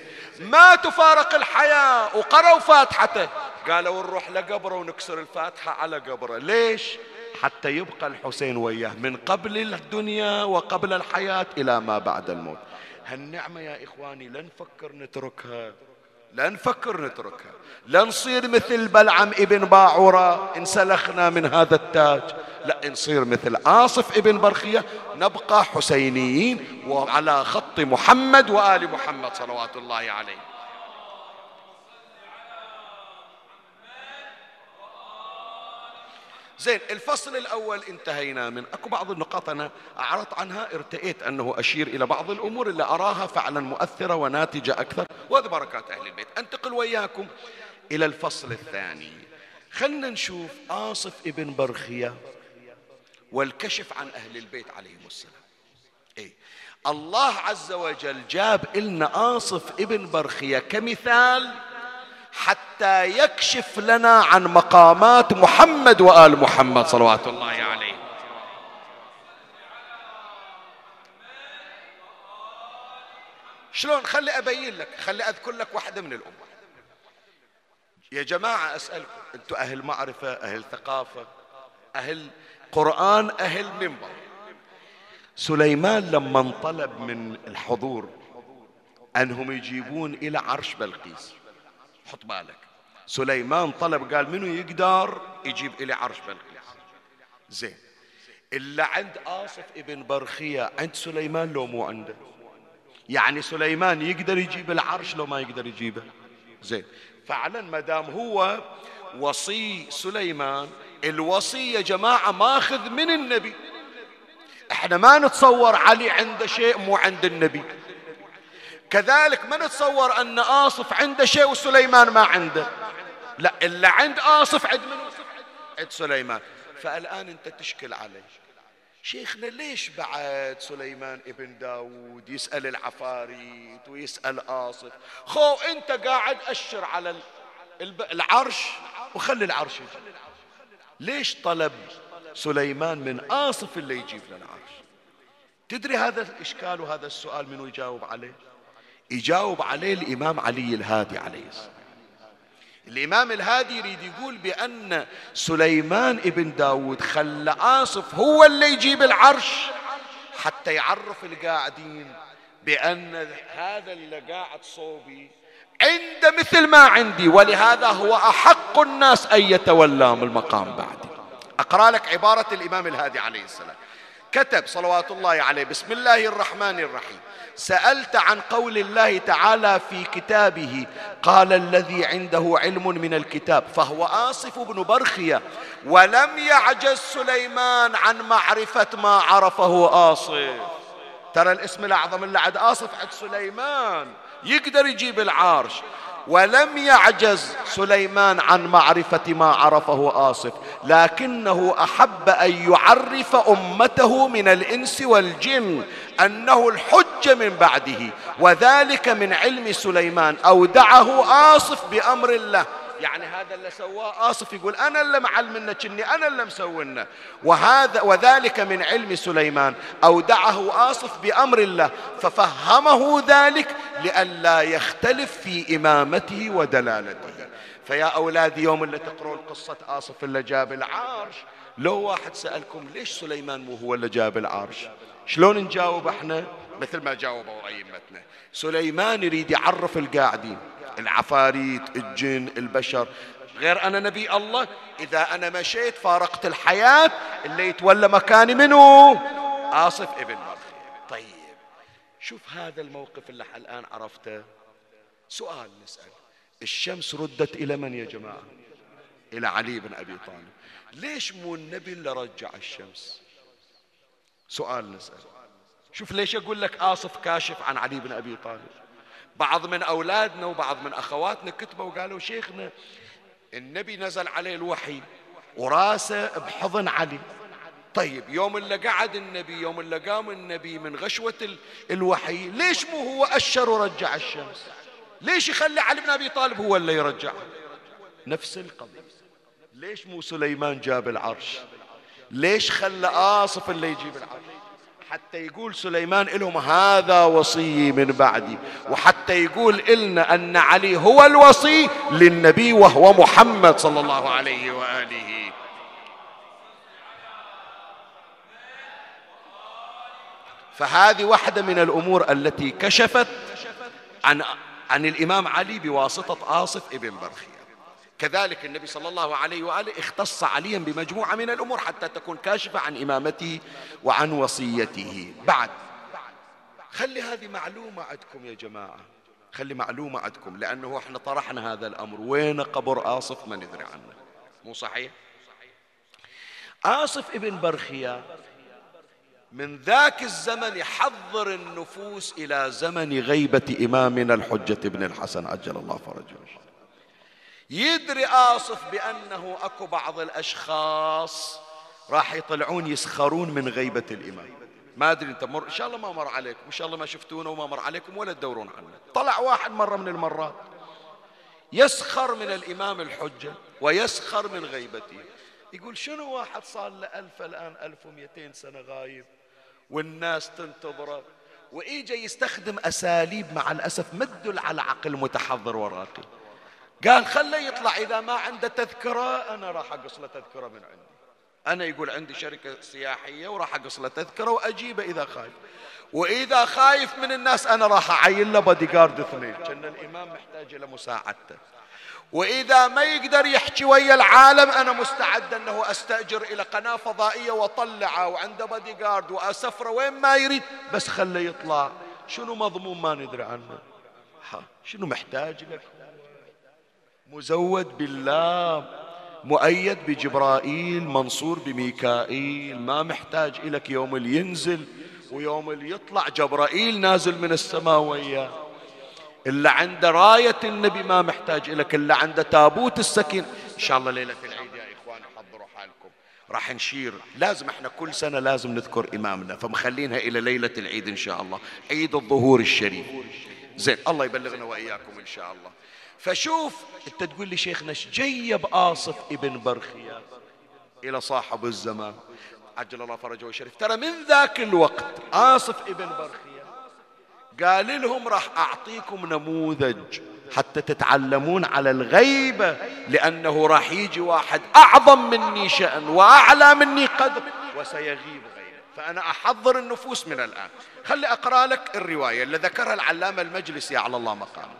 ما تفارق الحياة وقرأوا فاتحته، قالوا نروح لقبره ونكسر الفاتحة على قبره. ليش؟ حتى يبقى الحسين وياه من قبل الدنيا وقبل الحياة إلى ما بعد الموت. هالنعمة يا إخواني لا نفكر نتركها، لا نفكر نتركها، لا نصير مثل بلعم ابن باعورة انسلخنا من هذا التاج، لا نصير مثل آصف ابن برخية، نبقى حسينيين وعلى خط محمد وآل محمد صلوات الله عليه. زين الفصل الأول انتهينا من أكو بعض النقاط أنا أعرضت عنها، ارتئيت أنه أشير إلى بعض الأمور اللي أراها فعلا مؤثرة وناتجة أكثر، وهذه بركات أهل البيت. أنتقل وياكم إلى الفصل الثاني، خلنا نشوف آصف بن برخيا والكشف عن أهل البيت عليهم السلام. إيه الله عز وجل جاب إلنا آصف بن برخيا كمثال حتى يكشف لنا عن مقامات محمد وآل محمد صلوات الله عليه. شلون؟ خلي أبين لك، خلي أذكر لك واحدة من الأمة يا جماعة. أسألكم أنتم أهل معرفة، أهل ثقافة، أهل قرآن، أهل منبر. سليمان لما انطلب من الحضور أنهم يجيبون إلى عرش بلقيس، حط بالك سليمان طلب قال منو يقدر يجيب إلى عرش بلقيس. زين إلا عند آصف بن برخيا، عند سليمان لو مو عنده، يعني سليمان يقدر يجيب العرش لو ما يقدر يجيبه. زين فعلا ما دام هو وصي سليمان، الوصي يا جماعة ماخذ من النبي، احنا ما نتصور علي عنده شيء مو عند النبي، كذلك ما نتصور ان آصف عنده شيء وسليمان ما عنده، لا الا عند آصف عند من؟ عند سليمان. فالان انت تشكل عليه شيخنا ليش بعد سليمان ابن داود يسأل العفاريت ويسأل آصف؟ خو انت قاعد اشر على العرش وخلي العرش يجي. ليش طلب سليمان من آصف اللي يجيب للعرش؟ تدري هذا الإشكال وهذا السؤال منو يجاوب عليه؟ يجاوب عليه الإمام علي الهادي عليه السلام. الإمام الهادي يريد يقول بأن سليمان ابن داود خلى آصف هو اللي يجيب العرش حتى يعرف القاعدين بأن هذا اللي قاعد صوبي عنده مثل ما عندي، ولهذا هو أحق الناس أن يتولام المقام بعدي. أقرأ لك عبارة الإمام الهادي عليه السلام، كتب صلوات الله عليه: بسم الله الرحمن الرحيم، سألت عن قول الله تعالى في كتابه قال الذي عنده علم من الكتاب، فهو آصف بن برخيا، ولم يعجز سليمان عن معرفة ما عرفه آصف. ترى الاسم الأعظم اللي عند آصف عند سليمان يقدر يجيب العرش، ولم يعجز سليمان عن معرفة ما عرفه آصف، لكنه أحب أن يعرف أمته من الإنس والجن أنه الحجة من بعده، وذلك من علم سليمان أودعه آصف بأمر الله. يعني هذا اللي سواه آصف يقول أنا اللي معلمنا، أنا اللي مسوينا، وهذا وذلك من علم سليمان أودعه آصف بأمر الله، ففهمه ذلك لئلا يختلف في إمامته ودلالته. فيا أولادي يوم اللي تقرون قصة آصف اللي جاب العرش، لو واحد سألكم ليش سليمان مو هو اللي جاب العرش، شلون نجاوب احنا؟ مثل ما جاوبوا أئمتنا. سليمان يريد يعرف القاعدين، العفاريت، الجن، البشر، غير أنا نبي الله، إذا أنا مشيت فارقت الحياة، اللي يتولى مكاني منو؟ آصف ابن برخيا. طيب شوف هذا الموقف اللي الآن عرفته. سؤال نسأل: الشمس ردت إلى من يا جماعة؟ إلى علي بن أبي طالب. ليش مو النبي اللي رجع الشمس؟ سؤال نسأل. شوف ليش أقول لك آصف كاشف عن علي بن أبي طالب. بعض من أولادنا وبعض من أخواتنا كتبوا وقالوا شيخنا النبي نزل عليه الوحي وراسه بحضن علي. طيب يوم اللي قعد النبي، يوم اللي قام النبي من غشوة الوحي، ليش مو هو أشر ورجع الشمس؟ ليش يخلي علي بن أبي طالب هو اللي يرجع؟ نفس القضية. ليش مو سليمان جاب العرش؟ ليش خلى آصف اللي يجيب العرش؟ حتى يقول سليمان إلهم هذا وصي من بعدي، وحتى يقول إلنا أن علي هو الوصي للنبي وهو محمد صلى الله عليه وآله. فهذه واحدة من الأمور التي كشفت عن الإمام علي بواسطة آصف ابن برخيا. كذلك النبي صلى الله عليه وآله اختص عليا بمجموعة من الأمور حتى تكون كاشفة عن إمامته وعن وصيته. بعد خلي هذه معلومة عندكم يا جماعة، خلي معلومة عندكم، لأنه احنا طرحنا هذا الأمر. وين قبر آصف؟ ما ندري عنه، مو صحيح؟ آصف ابن برخيا من ذاك الزمن يحضر النفوس إلى زمن غيبة إمامنا الحجة بن الحسن عجل الله فرجه. يدري آصف بأنه أكو بعض الأشخاص راح يطلعون يسخرون من غيبة الإمام. ما أدري أنت إن شاء الله ما مر عليكم، إن شاء الله ما شفتونه وما مر عليكم ولا تدورون عنه. طلع واحد مرة من المرات يسخر من الإمام الحجة ويسخر من غيبته، يقول شنو واحد صار له 1000 الآن 1200 سنة غايب والناس تنتظره، وإيجا يستخدم أساليب مع الأسف ما تدل على عقل متحضر وراقي. قال خليه يطلع، إذا ما عنده تذكرة أنا راح أقص له تذكرة من عندي، أنا يقول عندي شركة سياحية وراح أقص له تذكرة وأجيبه إذا خايف، وإذا خايف من الناس أنا راح أعين له بادي جارد 2 لأن الإمام محتاج إلى مساعدته، وإذا ما يقدر يحكي ويا العالم أنا مستعد أنه أستأجر إلى قناة فضائية وأطلعه وعنده بادي جارد وأسفره وين ما يريد، بس خليه يطلع. شنو مضمون ما ندري عنه؟ شنو محتاج لك؟ مزود بالله، مؤيد بجبرائيل منصور بميكائيل، ما محتاج إلك يوم اللي ينزل ويوم اللي يطلع جبرائيل نازل من السماء وياه. إلا عنده راية النبي ما محتاج إلك، إلا عنده تابوت السكين. إن شاء الله ليلة العيد يا إخواني حضروا حالكم راح نشير، لازم احنا كل سنة لازم نذكر إمامنا، فمخلينها إلى ليلة العيد إن شاء الله، عيد الظهور الشريف. زين، الله يبلغنا وإياكم إن شاء الله. فشوف أنت تقول لي شيخنا ايش جيب آصف ابن برخيا إلى صاحب الزمان عجل الله فرجه الشريف؟ ترى من ذاك الوقت آصف ابن برخيا قال لهم راح أعطيكم نموذج حتى تتعلمون على الغيبة، لأنه راح يجي واحد أعظم مني شأن وأعلى مني قدر وسيغيب غيبة، فأنا أحضر النفوس من الآن. خلي أقرأ لك الرواية اللي ذكرها العلامة المجلسي على الله مقامه.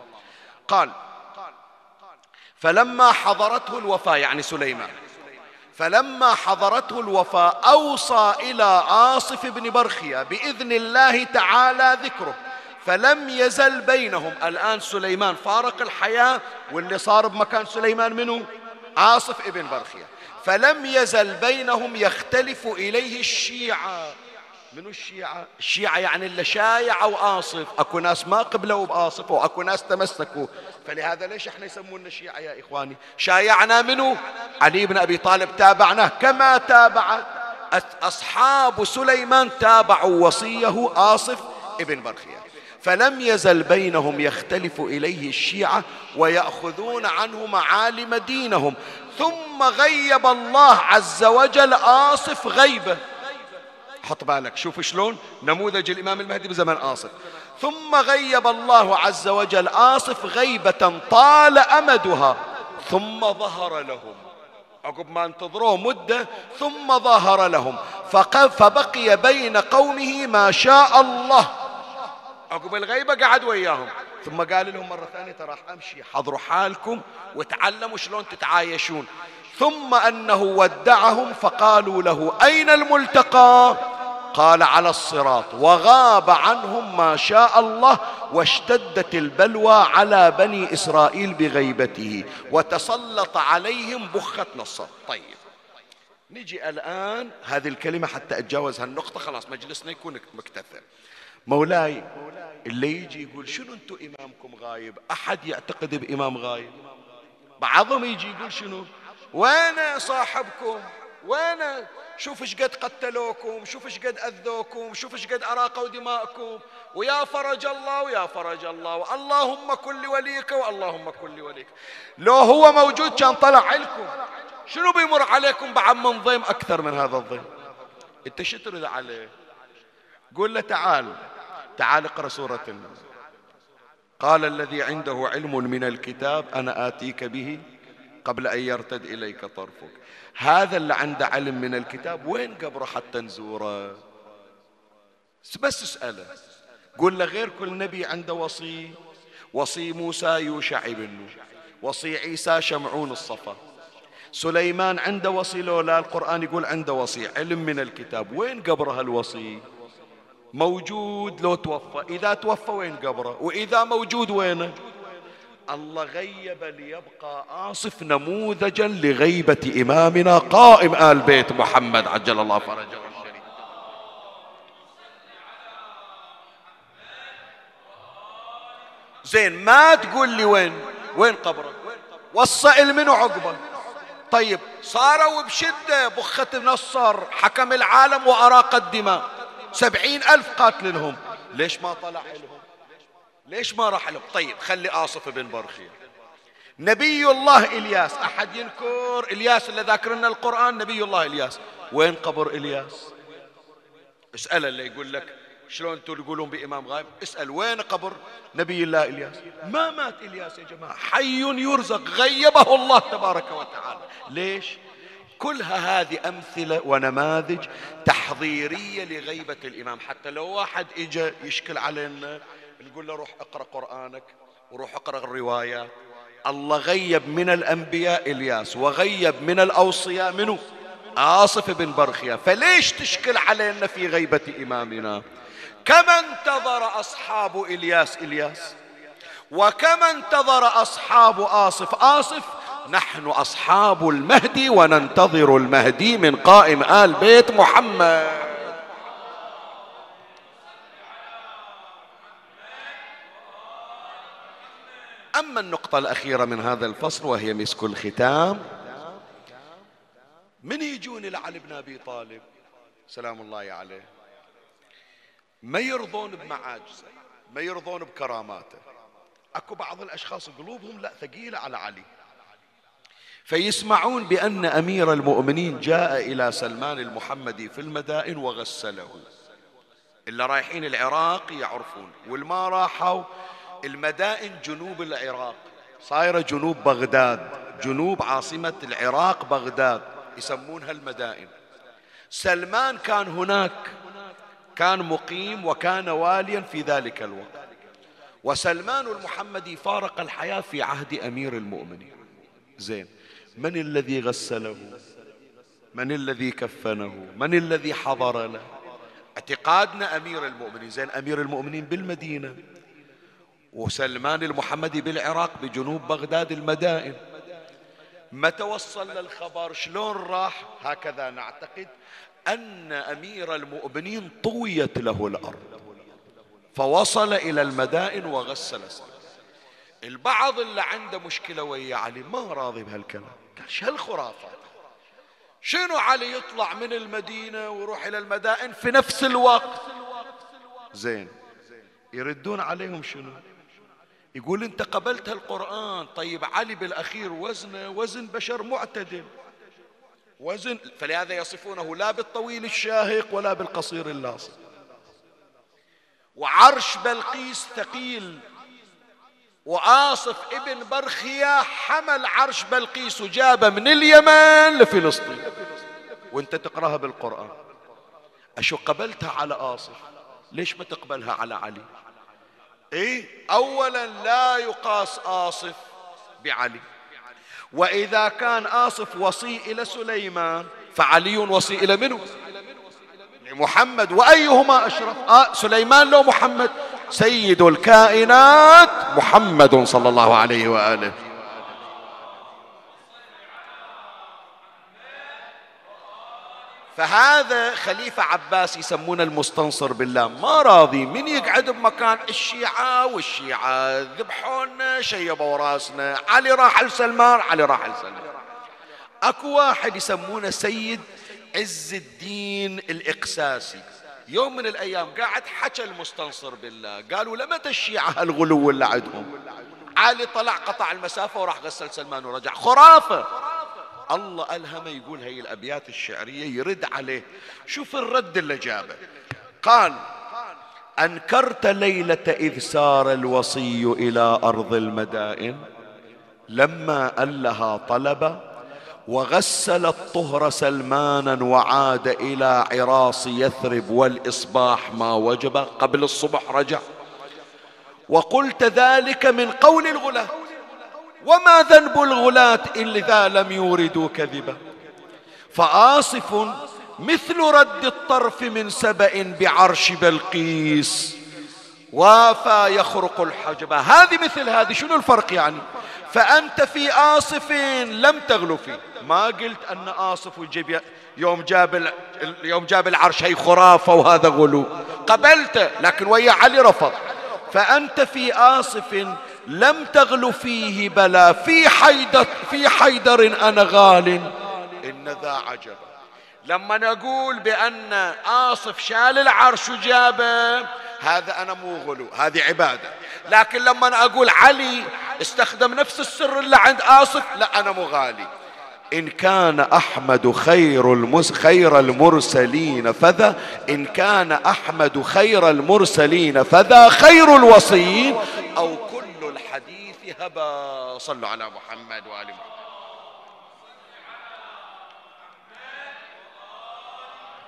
قال: فلما حضرته الوفاة، يعني سليمان، فلما حضرته الوفاة أوصى إلى آصف بن برخيا بإذن الله تعالى ذكره، فلم يزل بينهم. الآن سليمان فارق الحياة، واللي صار بمكان سليمان منه آصف بن برخيا، فلم يزل بينهم يختلف إليه الشيعة. منو الشيعة؟ الشيعة يعني اللي شايعوا آصف، اكو ناس ما قبلوا بآصف واكو ناس تمسكوا، فلهذا ليش احنا يسمونا شيعة يا اخواني؟ شايعنا منو؟ علي بن ابي طالب تابعناه، كما تابع اصحاب سليمان تابعوا وصيه آصف ابن برخيا. فلم يزل بينهم يختلف إليه الشيعة ويأخذون عنه معالم دينهم، ثم غيب الله عز وجل آصف غيبة. حط بالك، شوف شلون نموذج الإمام المهدي بزمن آصف. ثم غيب الله عز وجل آصف غيبة طال أمدها، ثم ظهر لهم عقب ما انتظروه مدة، ثم ظهر لهم فبقي بين قومه ما شاء الله. عقب الغيبة قعد وياهم، ثم قال لهم مرة ثانية ترى أمشي، حضروا حالكم وتعلموا شلون تتعايشون. ثم أنه ودعهم فقالوا له أين الملتقى؟ قال على الصراط، وغاب عنهم ما شاء الله. واشتدت البلوى على بني إسرائيل بغيبته وتسلط عليهم بخة نصر. طيب، نجي الآن هذه الكلمة حتى أتجاوز هالنقطة، خلاص مجلسنا يكون مكتفى. مولاي اللي يجي يقول شنو أنتم إمامكم غايب، أحد يعتقد بإمام غايب؟ بعضهم يجي يقول شنو؟ وانا صاحبكم، وانا شوف ايش قد قتلوكم، شوف ايش قد اذوكم، شوف ايش قد اراقوا دماءكم، ويا فرج الله ويا فرج الله، واللهم كل وليك واللهم كل وليك. لو هو موجود كان طلع لكم، شنو بيمر عليكم بعد من ضيم اكثر من هذا الضيم؟ انت شو ترد عليه؟ قول له تعال تعال اقرا سوره النمل. قال الذي عنده علم من الكتاب انا اتيك به قبل أن يرتد إليك طرفك. هذا اللي عنده علم من الكتاب وين قبره حتى نزوره؟ بس اسأله، قل له غير كل نبي عنده وصي، وصي موسى يوشع بن، وصي عيسى شمعون الصفا، سليمان عنده وصي، لولا القرآن يقول عنده وصي علم من الكتاب، وين قبره هالوصي؟ موجود لو توفى، إذا توفى وين قبره؟ وإذا موجود وينه؟ الله غيب ليبقى آصف نموذجا لغيبة إمامنا قائم آل بيت محمد عجل الله فرجه الشريف. زين، ما تقول لي وين قبره، وصى من عقبه. طيب، صاروا بشدة بخة نصر حكم العالم وأراق الدماء، 70,000 قاتل لهم، ليش ما طلع لهم؟ ليش ما راح له؟ طيب، خلي آصف بن برخيا. نبي الله إلياس، أحد ينكر إلياس اللي ذاكرنا القرآن؟ نبي الله إلياس وين قبر إلياس؟ اسأل اللي يقول لك شلون أنتم تقولون بإمام غايب، اسأل وين قبر نبي الله إلياس؟ ما مات إلياس يا جماعة، حي يرزق، غيبه الله تبارك وتعالى. ليش؟ كلها هذه أمثلة ونماذج تحضيرية لغيبة الإمام، حتى لو واحد إجا يشكل علينا نقول له روح اقرأ قرآنك وروح اقرأ الروايات. الله غيب من الأنبياء إلياس، وغيب من الأوصياء منه آصف بن برخيا، فليش تشكل علينا في غيبة إمامنا؟ كما انتظر أصحاب إلياس إلياس، وكما انتظر أصحاب آصف آصف، نحن أصحاب المهدي وننتظر المهدي من قائم آل بيت محمد. أما النقطة الأخيرة من هذا الفصل وهي مسك الختام، من يجون لعلي بن أبي طالب سلام الله عليه ما يرضون بمعاجزه، ما يرضون بكراماته. أكو بعض الأشخاص قلوبهم لا ثقيلة على علي، فيسمعون بأن أمير المؤمنين جاء إلى سلمان المحمدي في المدائن وغسله. اللي رايحين العراق يعرفون، والما راحوا المدائن جنوب العراق، صايرة جنوب بغداد، جنوب عاصمة العراق بغداد، يسمونها المدائن. سلمان كان هناك، كان مقيم وكان واليا في ذلك الوقت، وسلمان المحمدي فارق الحياة في عهد أمير المؤمنين. زين، من الذي غسله؟ من الذي كفنه؟ من الذي حضر له؟ اعتقادنا أمير المؤمنين. زين، أمير المؤمنين بالمدينة وسلمان المحمدي بالعراق بجنوب بغداد المدائن. متى وصل للخبر؟ شلون راح؟ هكذا نعتقد أن أمير المؤمنين طويت له الأرض فوصل إلى المدائن وغسل صار. البعض اللي عنده مشكلة ويا علي ما راضي بهالكلام، قال شو هالخرافات؟ شنو علي يطلع من المدينة ويروح إلى المدائن في نفس الوقت؟ زين، يردون عليهم شنو؟ يقول أنت قبلت هالقرآن، طيب علي بالأخير وزنه وزن بشر معتدل، وزن، فلهذا يصفونه لا بالطويل الشاهق ولا بالقصير اللاصق. وعرش بلقيس ثقيل، وآصف ابن برخيا حمل عرش بلقيس وجابه من اليمن لفلسطين، وانت تقراها بالقرآن. أشو قبلتها على آصف؟ ليش ما تقبلها على علي؟ إيه، أولا لا يقاس آصف بعلي، وإذا كان آصف وصي إلى سليمان فعلي وصي إلى منه؟ محمد. وأيهما أشرف؟ سليمان لو محمد؟ سيد الكائنات محمد صلى الله عليه وآله. فهذا خليفة عباسي يسمونه المستنصر بالله، ما راضي من يقعد بمكان الشيعة، والشيعة ذبحونا، شيبوا راسنا، علي راح لسلمان، علي راح لسلمان. أكو واحد يسمونه سيد عز الدين الإقساسي، يوم من الأيام قاعد حكى المستنصر بالله، قالوا لمتى الشيعة هالغلو اللي عندهم؟ علي طلع قطع المسافة وراح غسل سلمان ورجع، خرافة. الله ألهمه يقول هي الأبيات الشعرية يرد عليه. شوف الرد اللي جابه، قال أنكرت ليلة إذ سار الوصي إلى أرض المدائن لما ألها طلبة وغسل الطهر سلمانا وعاد إلى عراص يثرب والإصباح ما وجب، قبل الصبح رجع، وقلت ذلك من قول الغلاة وما ذنب الغلاة إذا لم يوردوا كذبا. فآصف مثل رد الطرف من سبأ بعرش بلقيس وافى يخرق الحجبة. هذه مثل هذه، شنو الفرق يعني؟ فأنت في آصف لم تغلو فيه، ما قلت أن آصف يوم جاب العرش هي خرافة وهذا غلو، قبلته، لكن ويا علي رفض. فأنت في آصف لم تغلو فيه، بلى في حيدر أنا غال إن ذا عجب. لما نقول بأن آصف شال العرش وجابه هذا أنا مو غلو، هذه عبادة. لكن لما أقول علي استخدم نفس السر اللي عند آصف، لا أنا مغالي. إن كان أحمد خير المرسلين فذا، إن كان أحمد خير المرسلين فذا خير الوصيين، أو كل الحديث هبا. صلوا على محمد وآل محمد.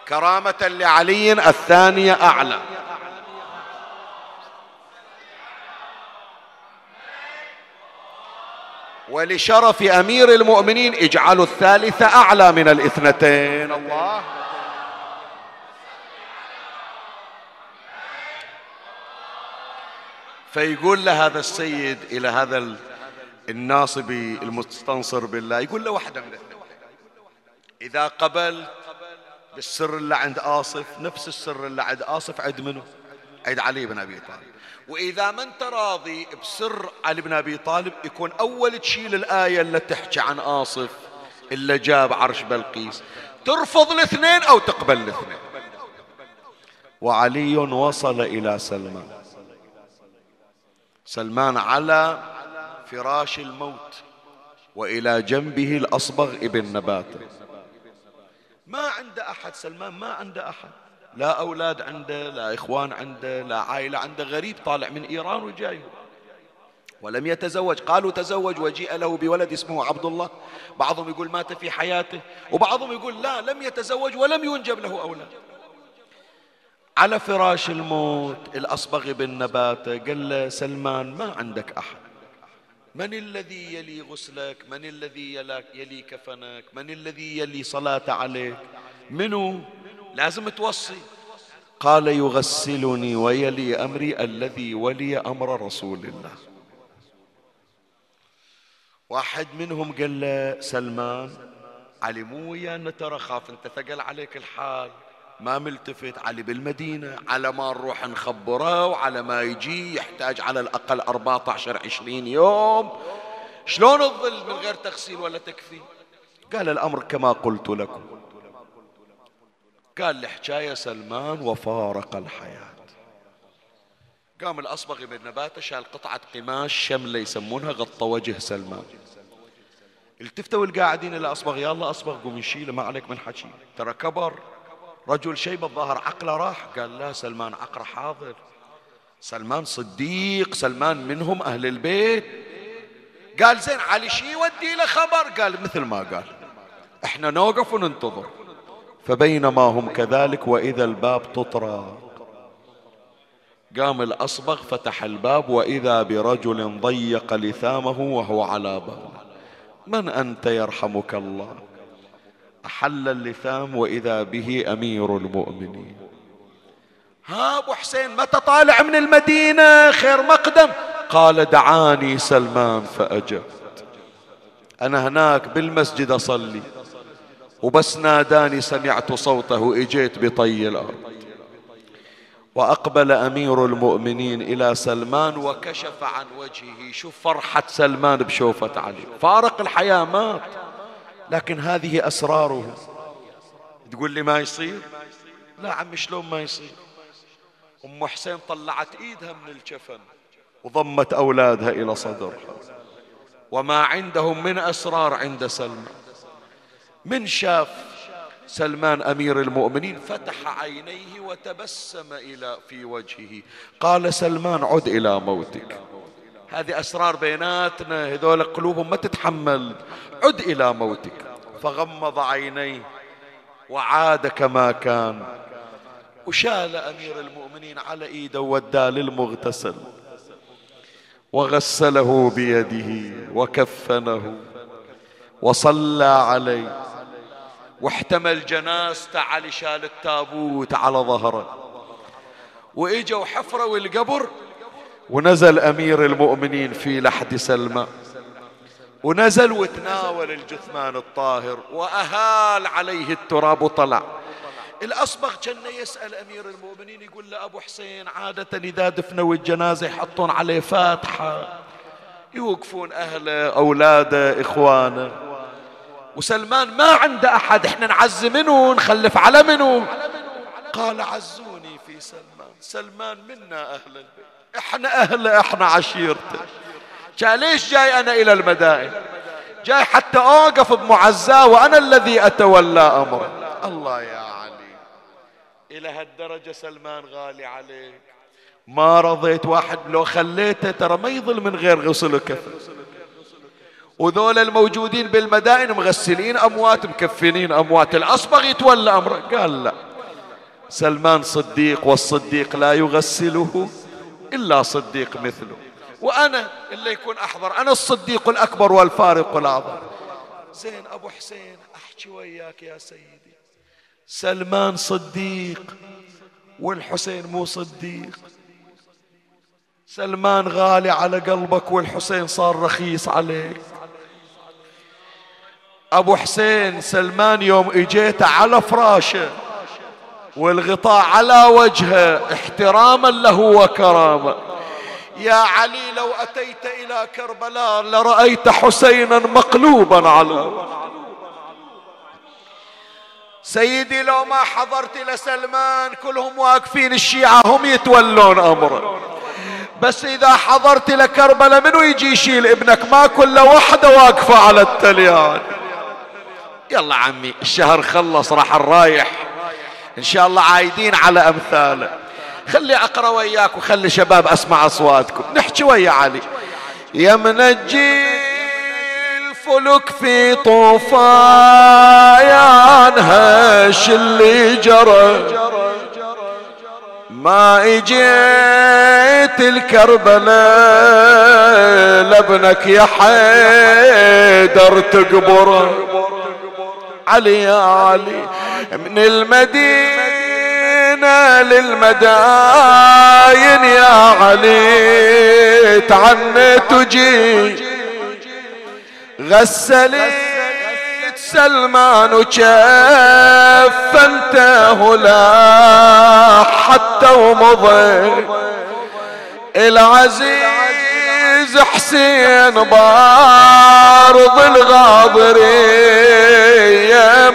كرامة لعلي الثانية أعلى. ولشرف أمير المؤمنين اجعلوا الثالثة أعلى من الاثنتين. الله، فيقول لهذا السيد إلى هذا الناصبي المستنصر بالله يقول له واحدة من الاثنين، إذا قبلت بالسر اللي عند آصف نفس السر اللي عند آصف عند منه؟ عند علي بن أبي طالب. وإذا ما أنت راضي بسر علي بن أبي طالب يكون أول تشيل الآية اللي تحكي عن آصف اللي جاب عرش بلقيس، ترفض الاثنين أو تقبل الاثنين. وعلي وصل إلى سلمان، سلمان على فراش الموت وإلى جنبه الأصبغ ابن نباتة، ما عنده أحد، سلمان ما عنده أحد، لا أولاد عنده، لا إخوان عنده، لا عائلة عنده، غريب طالع من إيران وجاي ولم يتزوج. قالوا تزوج وجيء له بولد اسمه عبد الله، بعضهم يقول مات في حياته، وبعضهم يقول لا لم يتزوج ولم ينجب له أولاد. على فراش الموت الأصبغ بن نباتة قال له سلمان ما عندك أحد، من الذي يلي غسلك؟ من الذي يلي كفنك؟ من الذي يلي صلاة عليك؟ منو؟ لازم توصي. قال يغسلني ويلي أمري الذي ولي أمر رسول الله. واحد منهم قال له سلمان علي مو ويانا ترى، خاف انت ثقل عليك الحال، ما ملتفت، علي بالمدينة، على ما نروح نخبره وعلى ما يجي يحتاج على الأقل 14-20 يوم، شلون الظل من غير تغسيل ولا تكفين؟ قال الأمر كما قلت لكم. قال لحكاية سلمان وفارق الحياة. قام الأصبغ بن نباتة شال قطعة قماش شملة يسمونها، غطى وجه سلمان. التفتوا القاعدين إلى أصبغ، يلا أصبغ قوم نشيله، ما عليك من حكي، ترى كبر رجل شيبة الظاهر عقله راح. قال لا سلمان عقله حاضر، سلمان صديق، سلمان منهم أهل البيت. قال زين علي شي يودي له خبر؟ قال مثل ما قال، احنا نوقف وننتظر. فبينما هم كذلك وإذا الباب تطرق، قام الأصبغ فتح الباب وإذا برجل ضيق لثامه وهو على باب. من أنت يرحمك الله؟ أحل اللثام وإذا به أمير المؤمنين. ها أبو حسين متى طالع من المدينة خير مقدم؟ قال دعاني سلمان فأجبت، أنا هناك بالمسجد أصلي وبس ناداني سمعت صوته إجيت بطي الأرض. وأقبل أمير المؤمنين إلى سلمان وكشف عن وجهه. شوف فرحة سلمان بشوفة علي، فارق الحياة، مات، لكن هذه أسراره. تقول لي ما يصير؟ لا عمي شلون ما يصير؟ أم حسين طلعت إيدها من الكفن وضمت أولادها إلى صدرها، وما عندهم من أسرار عند سلمان. من شاف سلمان أمير المؤمنين فتح عينيه وتبسم إلى في وجهه. قال سلمان عد إلى موتك، هذه أسرار بيناتنا، هذول قلوبهم ما تتحمل، عد إلى موتك. فغمض عينيه وعاد كما كان، وشال أمير المؤمنين على إيده ووداه للمغتسل وغسله بيده وكفنه وصلى عليه واحتمل جنازته. علي شال التابوت على ظهره وإجوا حفرة والقبر، ونزل أمير المؤمنين في لحد سلمى، ونزل وتناول الجثمان الطاهر وأهال عليه التراب وطلع. الأصبغ كان يسأل أمير المؤمنين يقول له أبو حسين عادة إذا دفنوا الجنازة يحطون عليه فاتحة، يوقفون أهله أولاده إخوانه، وسلمان ما عنده أحد، إحنا نعز منه نخلف على منه. قال عزوني في سلمان، سلمان منا أهل البيت، احنا اهله، احنا عشيرته، ليش جاي انا الى المدائن؟ جاي حتى اوقف بمعزاه وانا الذي اتولى امره. الله يا علي الى هالدرجه سلمان غالي عليك، ما رضيت واحد لو خليته ترى ما يظل من غير غسل وكفن، وذول الموجودين بالمدائن مغسلين اموات مكفنين اموات، الاصبغ يتولى امره. قال لا، سلمان صديق والصديق لا يغسله إلا صديق مثله، وأنا اللي يكون أحضر، أنا الصديق الأكبر والفارق الأعظم. زين أبو حسين أحكي وياك يا سيدي، سلمان صديق والحسين مو صديق، سلمان غالي على قلبك والحسين صار رخيص عليك. أبو حسين سلمان يوم إجيته على فراشه والغطاء على وجهه احتراما له وكرامة. يا علي لو أتيت إلى كربلاء لرأيت حسينا مقلوبا على سيدي. لو ما حضرت لسلمان كلهم واقفين الشيعة هم يتولون أمره، بس إذا حضرت لكربلاء منو يجي يشيل ابنك؟ ما كل واحدة واقفة على التليان. يلا عمي الشهر خلص راح نرايح إن شاء الله عايدين على أمثاله. خلي أقرأ وياك وخلي شباب أسمع أصواتكم نحكي ويا علي. يا منجي الفلك في طوفان هش اللي جرى، ما اجيت الكربلاء لابنك يا حيدر تقبره. علي يا علي من المدينة للمداين يا علي تعنت وجي، غسلت سلمان وجفنته لا حتى ومضي، العزيز حسين بارض الغاضرية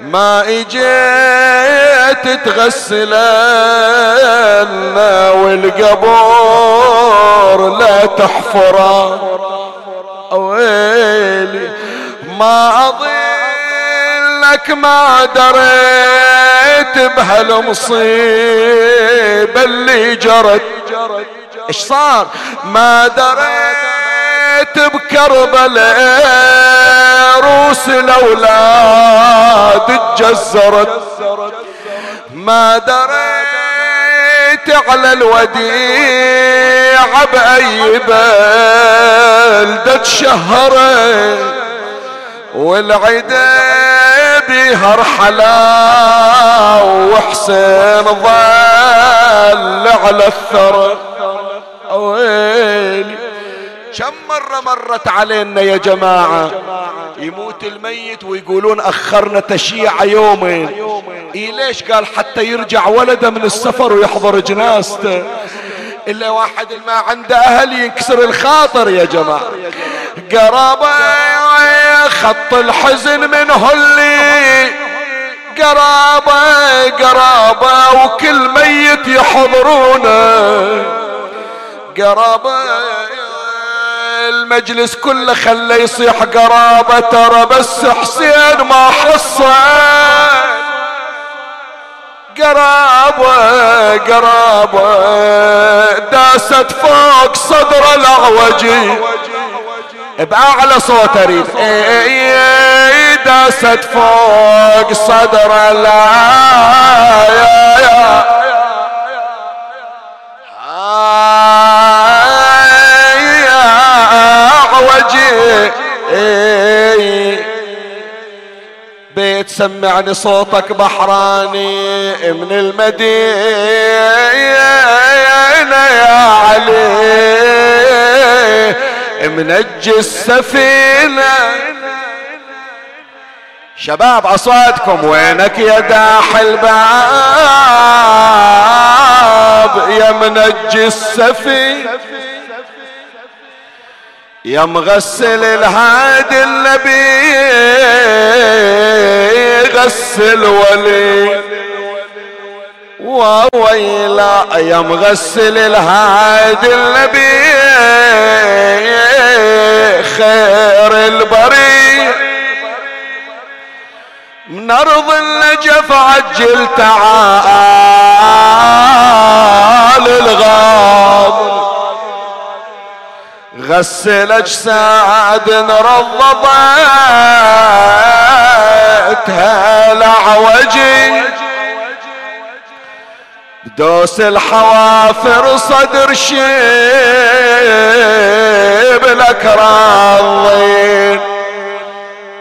ما اجيت تغسلنا والقبور لا تحفره. اويلي ما اضلك ما دريت بهالمصيبه اللي جرت. ايش صار؟ ما دريت بكربلاء روس الأولاد اتجزرت، ما دريت على الوديعة بأي بلدة تشهرت، والعدا بيها رحلة وحسين ظل على الثرى. ويلي كم مرة مرت علينا يا جماعة يموت الميت ويقولون أخرنا تشيع يومين. إيه ليش؟ قال حتى يرجع ولده من السفر ويحضر جنازته. إلا واحد ما عنده أهل ينكسر الخاطر يا جماعة. قرابة خط الحزن منه اللي قرابة وكل ميت يحضرونه قرابة، المجلس كله خلى يصيح قرابة ترى بس حسين ما حصل قرابة داست فوق صدر الأعوجي بأعلى صوت أريد داست فوق صدر الأعوجي. بيت سمعني صوتك بحراني من المدينة يا علي منجي السفينة. شباب أصواتكم وينك يا داح الباب يا منجي السفينة يا مغسل الهادي النبي غسل ولي وويلا يا مغسل الهادي النبي خير البرية من أرض النجف عجل تعال الغاب غسل اجساد رضضتها لعوجي بدوس الحوافر صدر شبلك راضين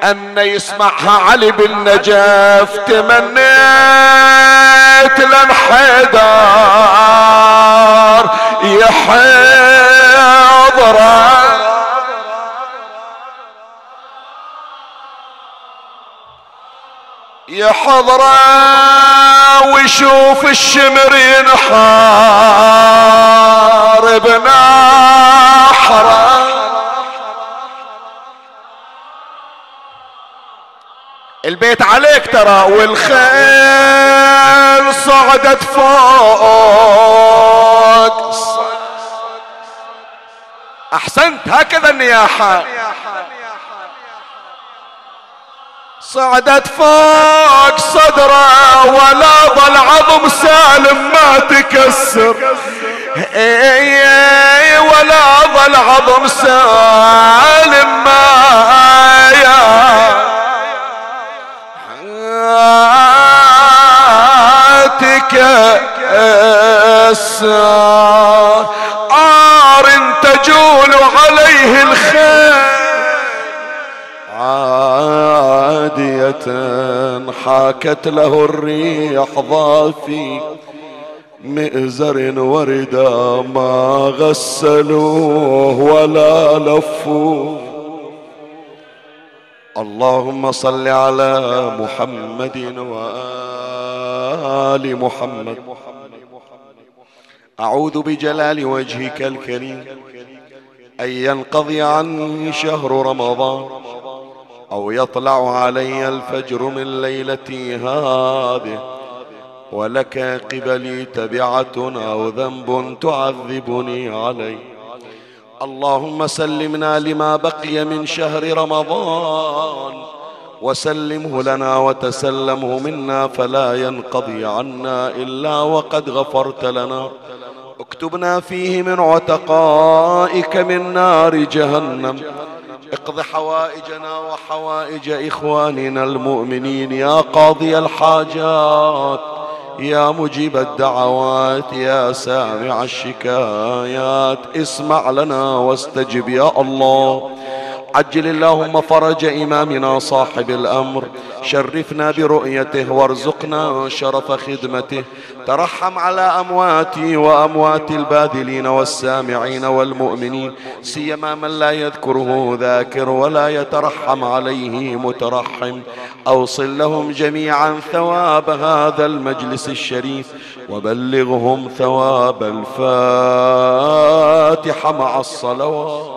ان يسمعها علي بالنجف تمنى بيت الانحدار يحضره يحضره ويشوف الشمر ينحار بنحره. البيت عليك ترى والخيل صعدت فوق. احسنت، هكذا النياحة، صعدت فوق صدره ولا ظل عظم سالم ما تكسر، ولا ظل عظم سالم ما تكسر، عار تجول عليه الخيل عادية حاكت له الريح ضافي مئزر وردا ما غسلوه ولا لفوه. اللهم صل على محمد وآل محمد. أعوذ بجلال وجهك الكريم أن ينقضي عني شهر رمضان أو يطلع علي الفجر من ليلتي هذه، ولك قبلي تبعة أو ذنب تعذبني عليه. اللهم سلمنا لما بقي من شهر رمضان، وسلمه لنا وتسلمه منا، فلا ينقضي عنا إلا وقد غفرت لنا. اكتبنا فيه من عتقائك من نار جهنم. اقض حوائجنا وحوائج إخواننا المؤمنين يا قاضي الحاجات، يا مجيب الدعوات، يا سامع الشكايات، اسمع لنا واستجب يا الله. عجل اللهم فرج إمامنا صاحب الأمر، شرفنا برؤيته وارزقنا شرف خدمته. ترحم على أمواتي وأموات الباذلين والسامعين والمؤمنين، سيما من لا يذكره ذاكر ولا يترحم عليه مترحم. أوصل لهم جميعا ثواب هذا المجلس الشريف، وبلغهم ثواب الفاتحة مع الصلوات.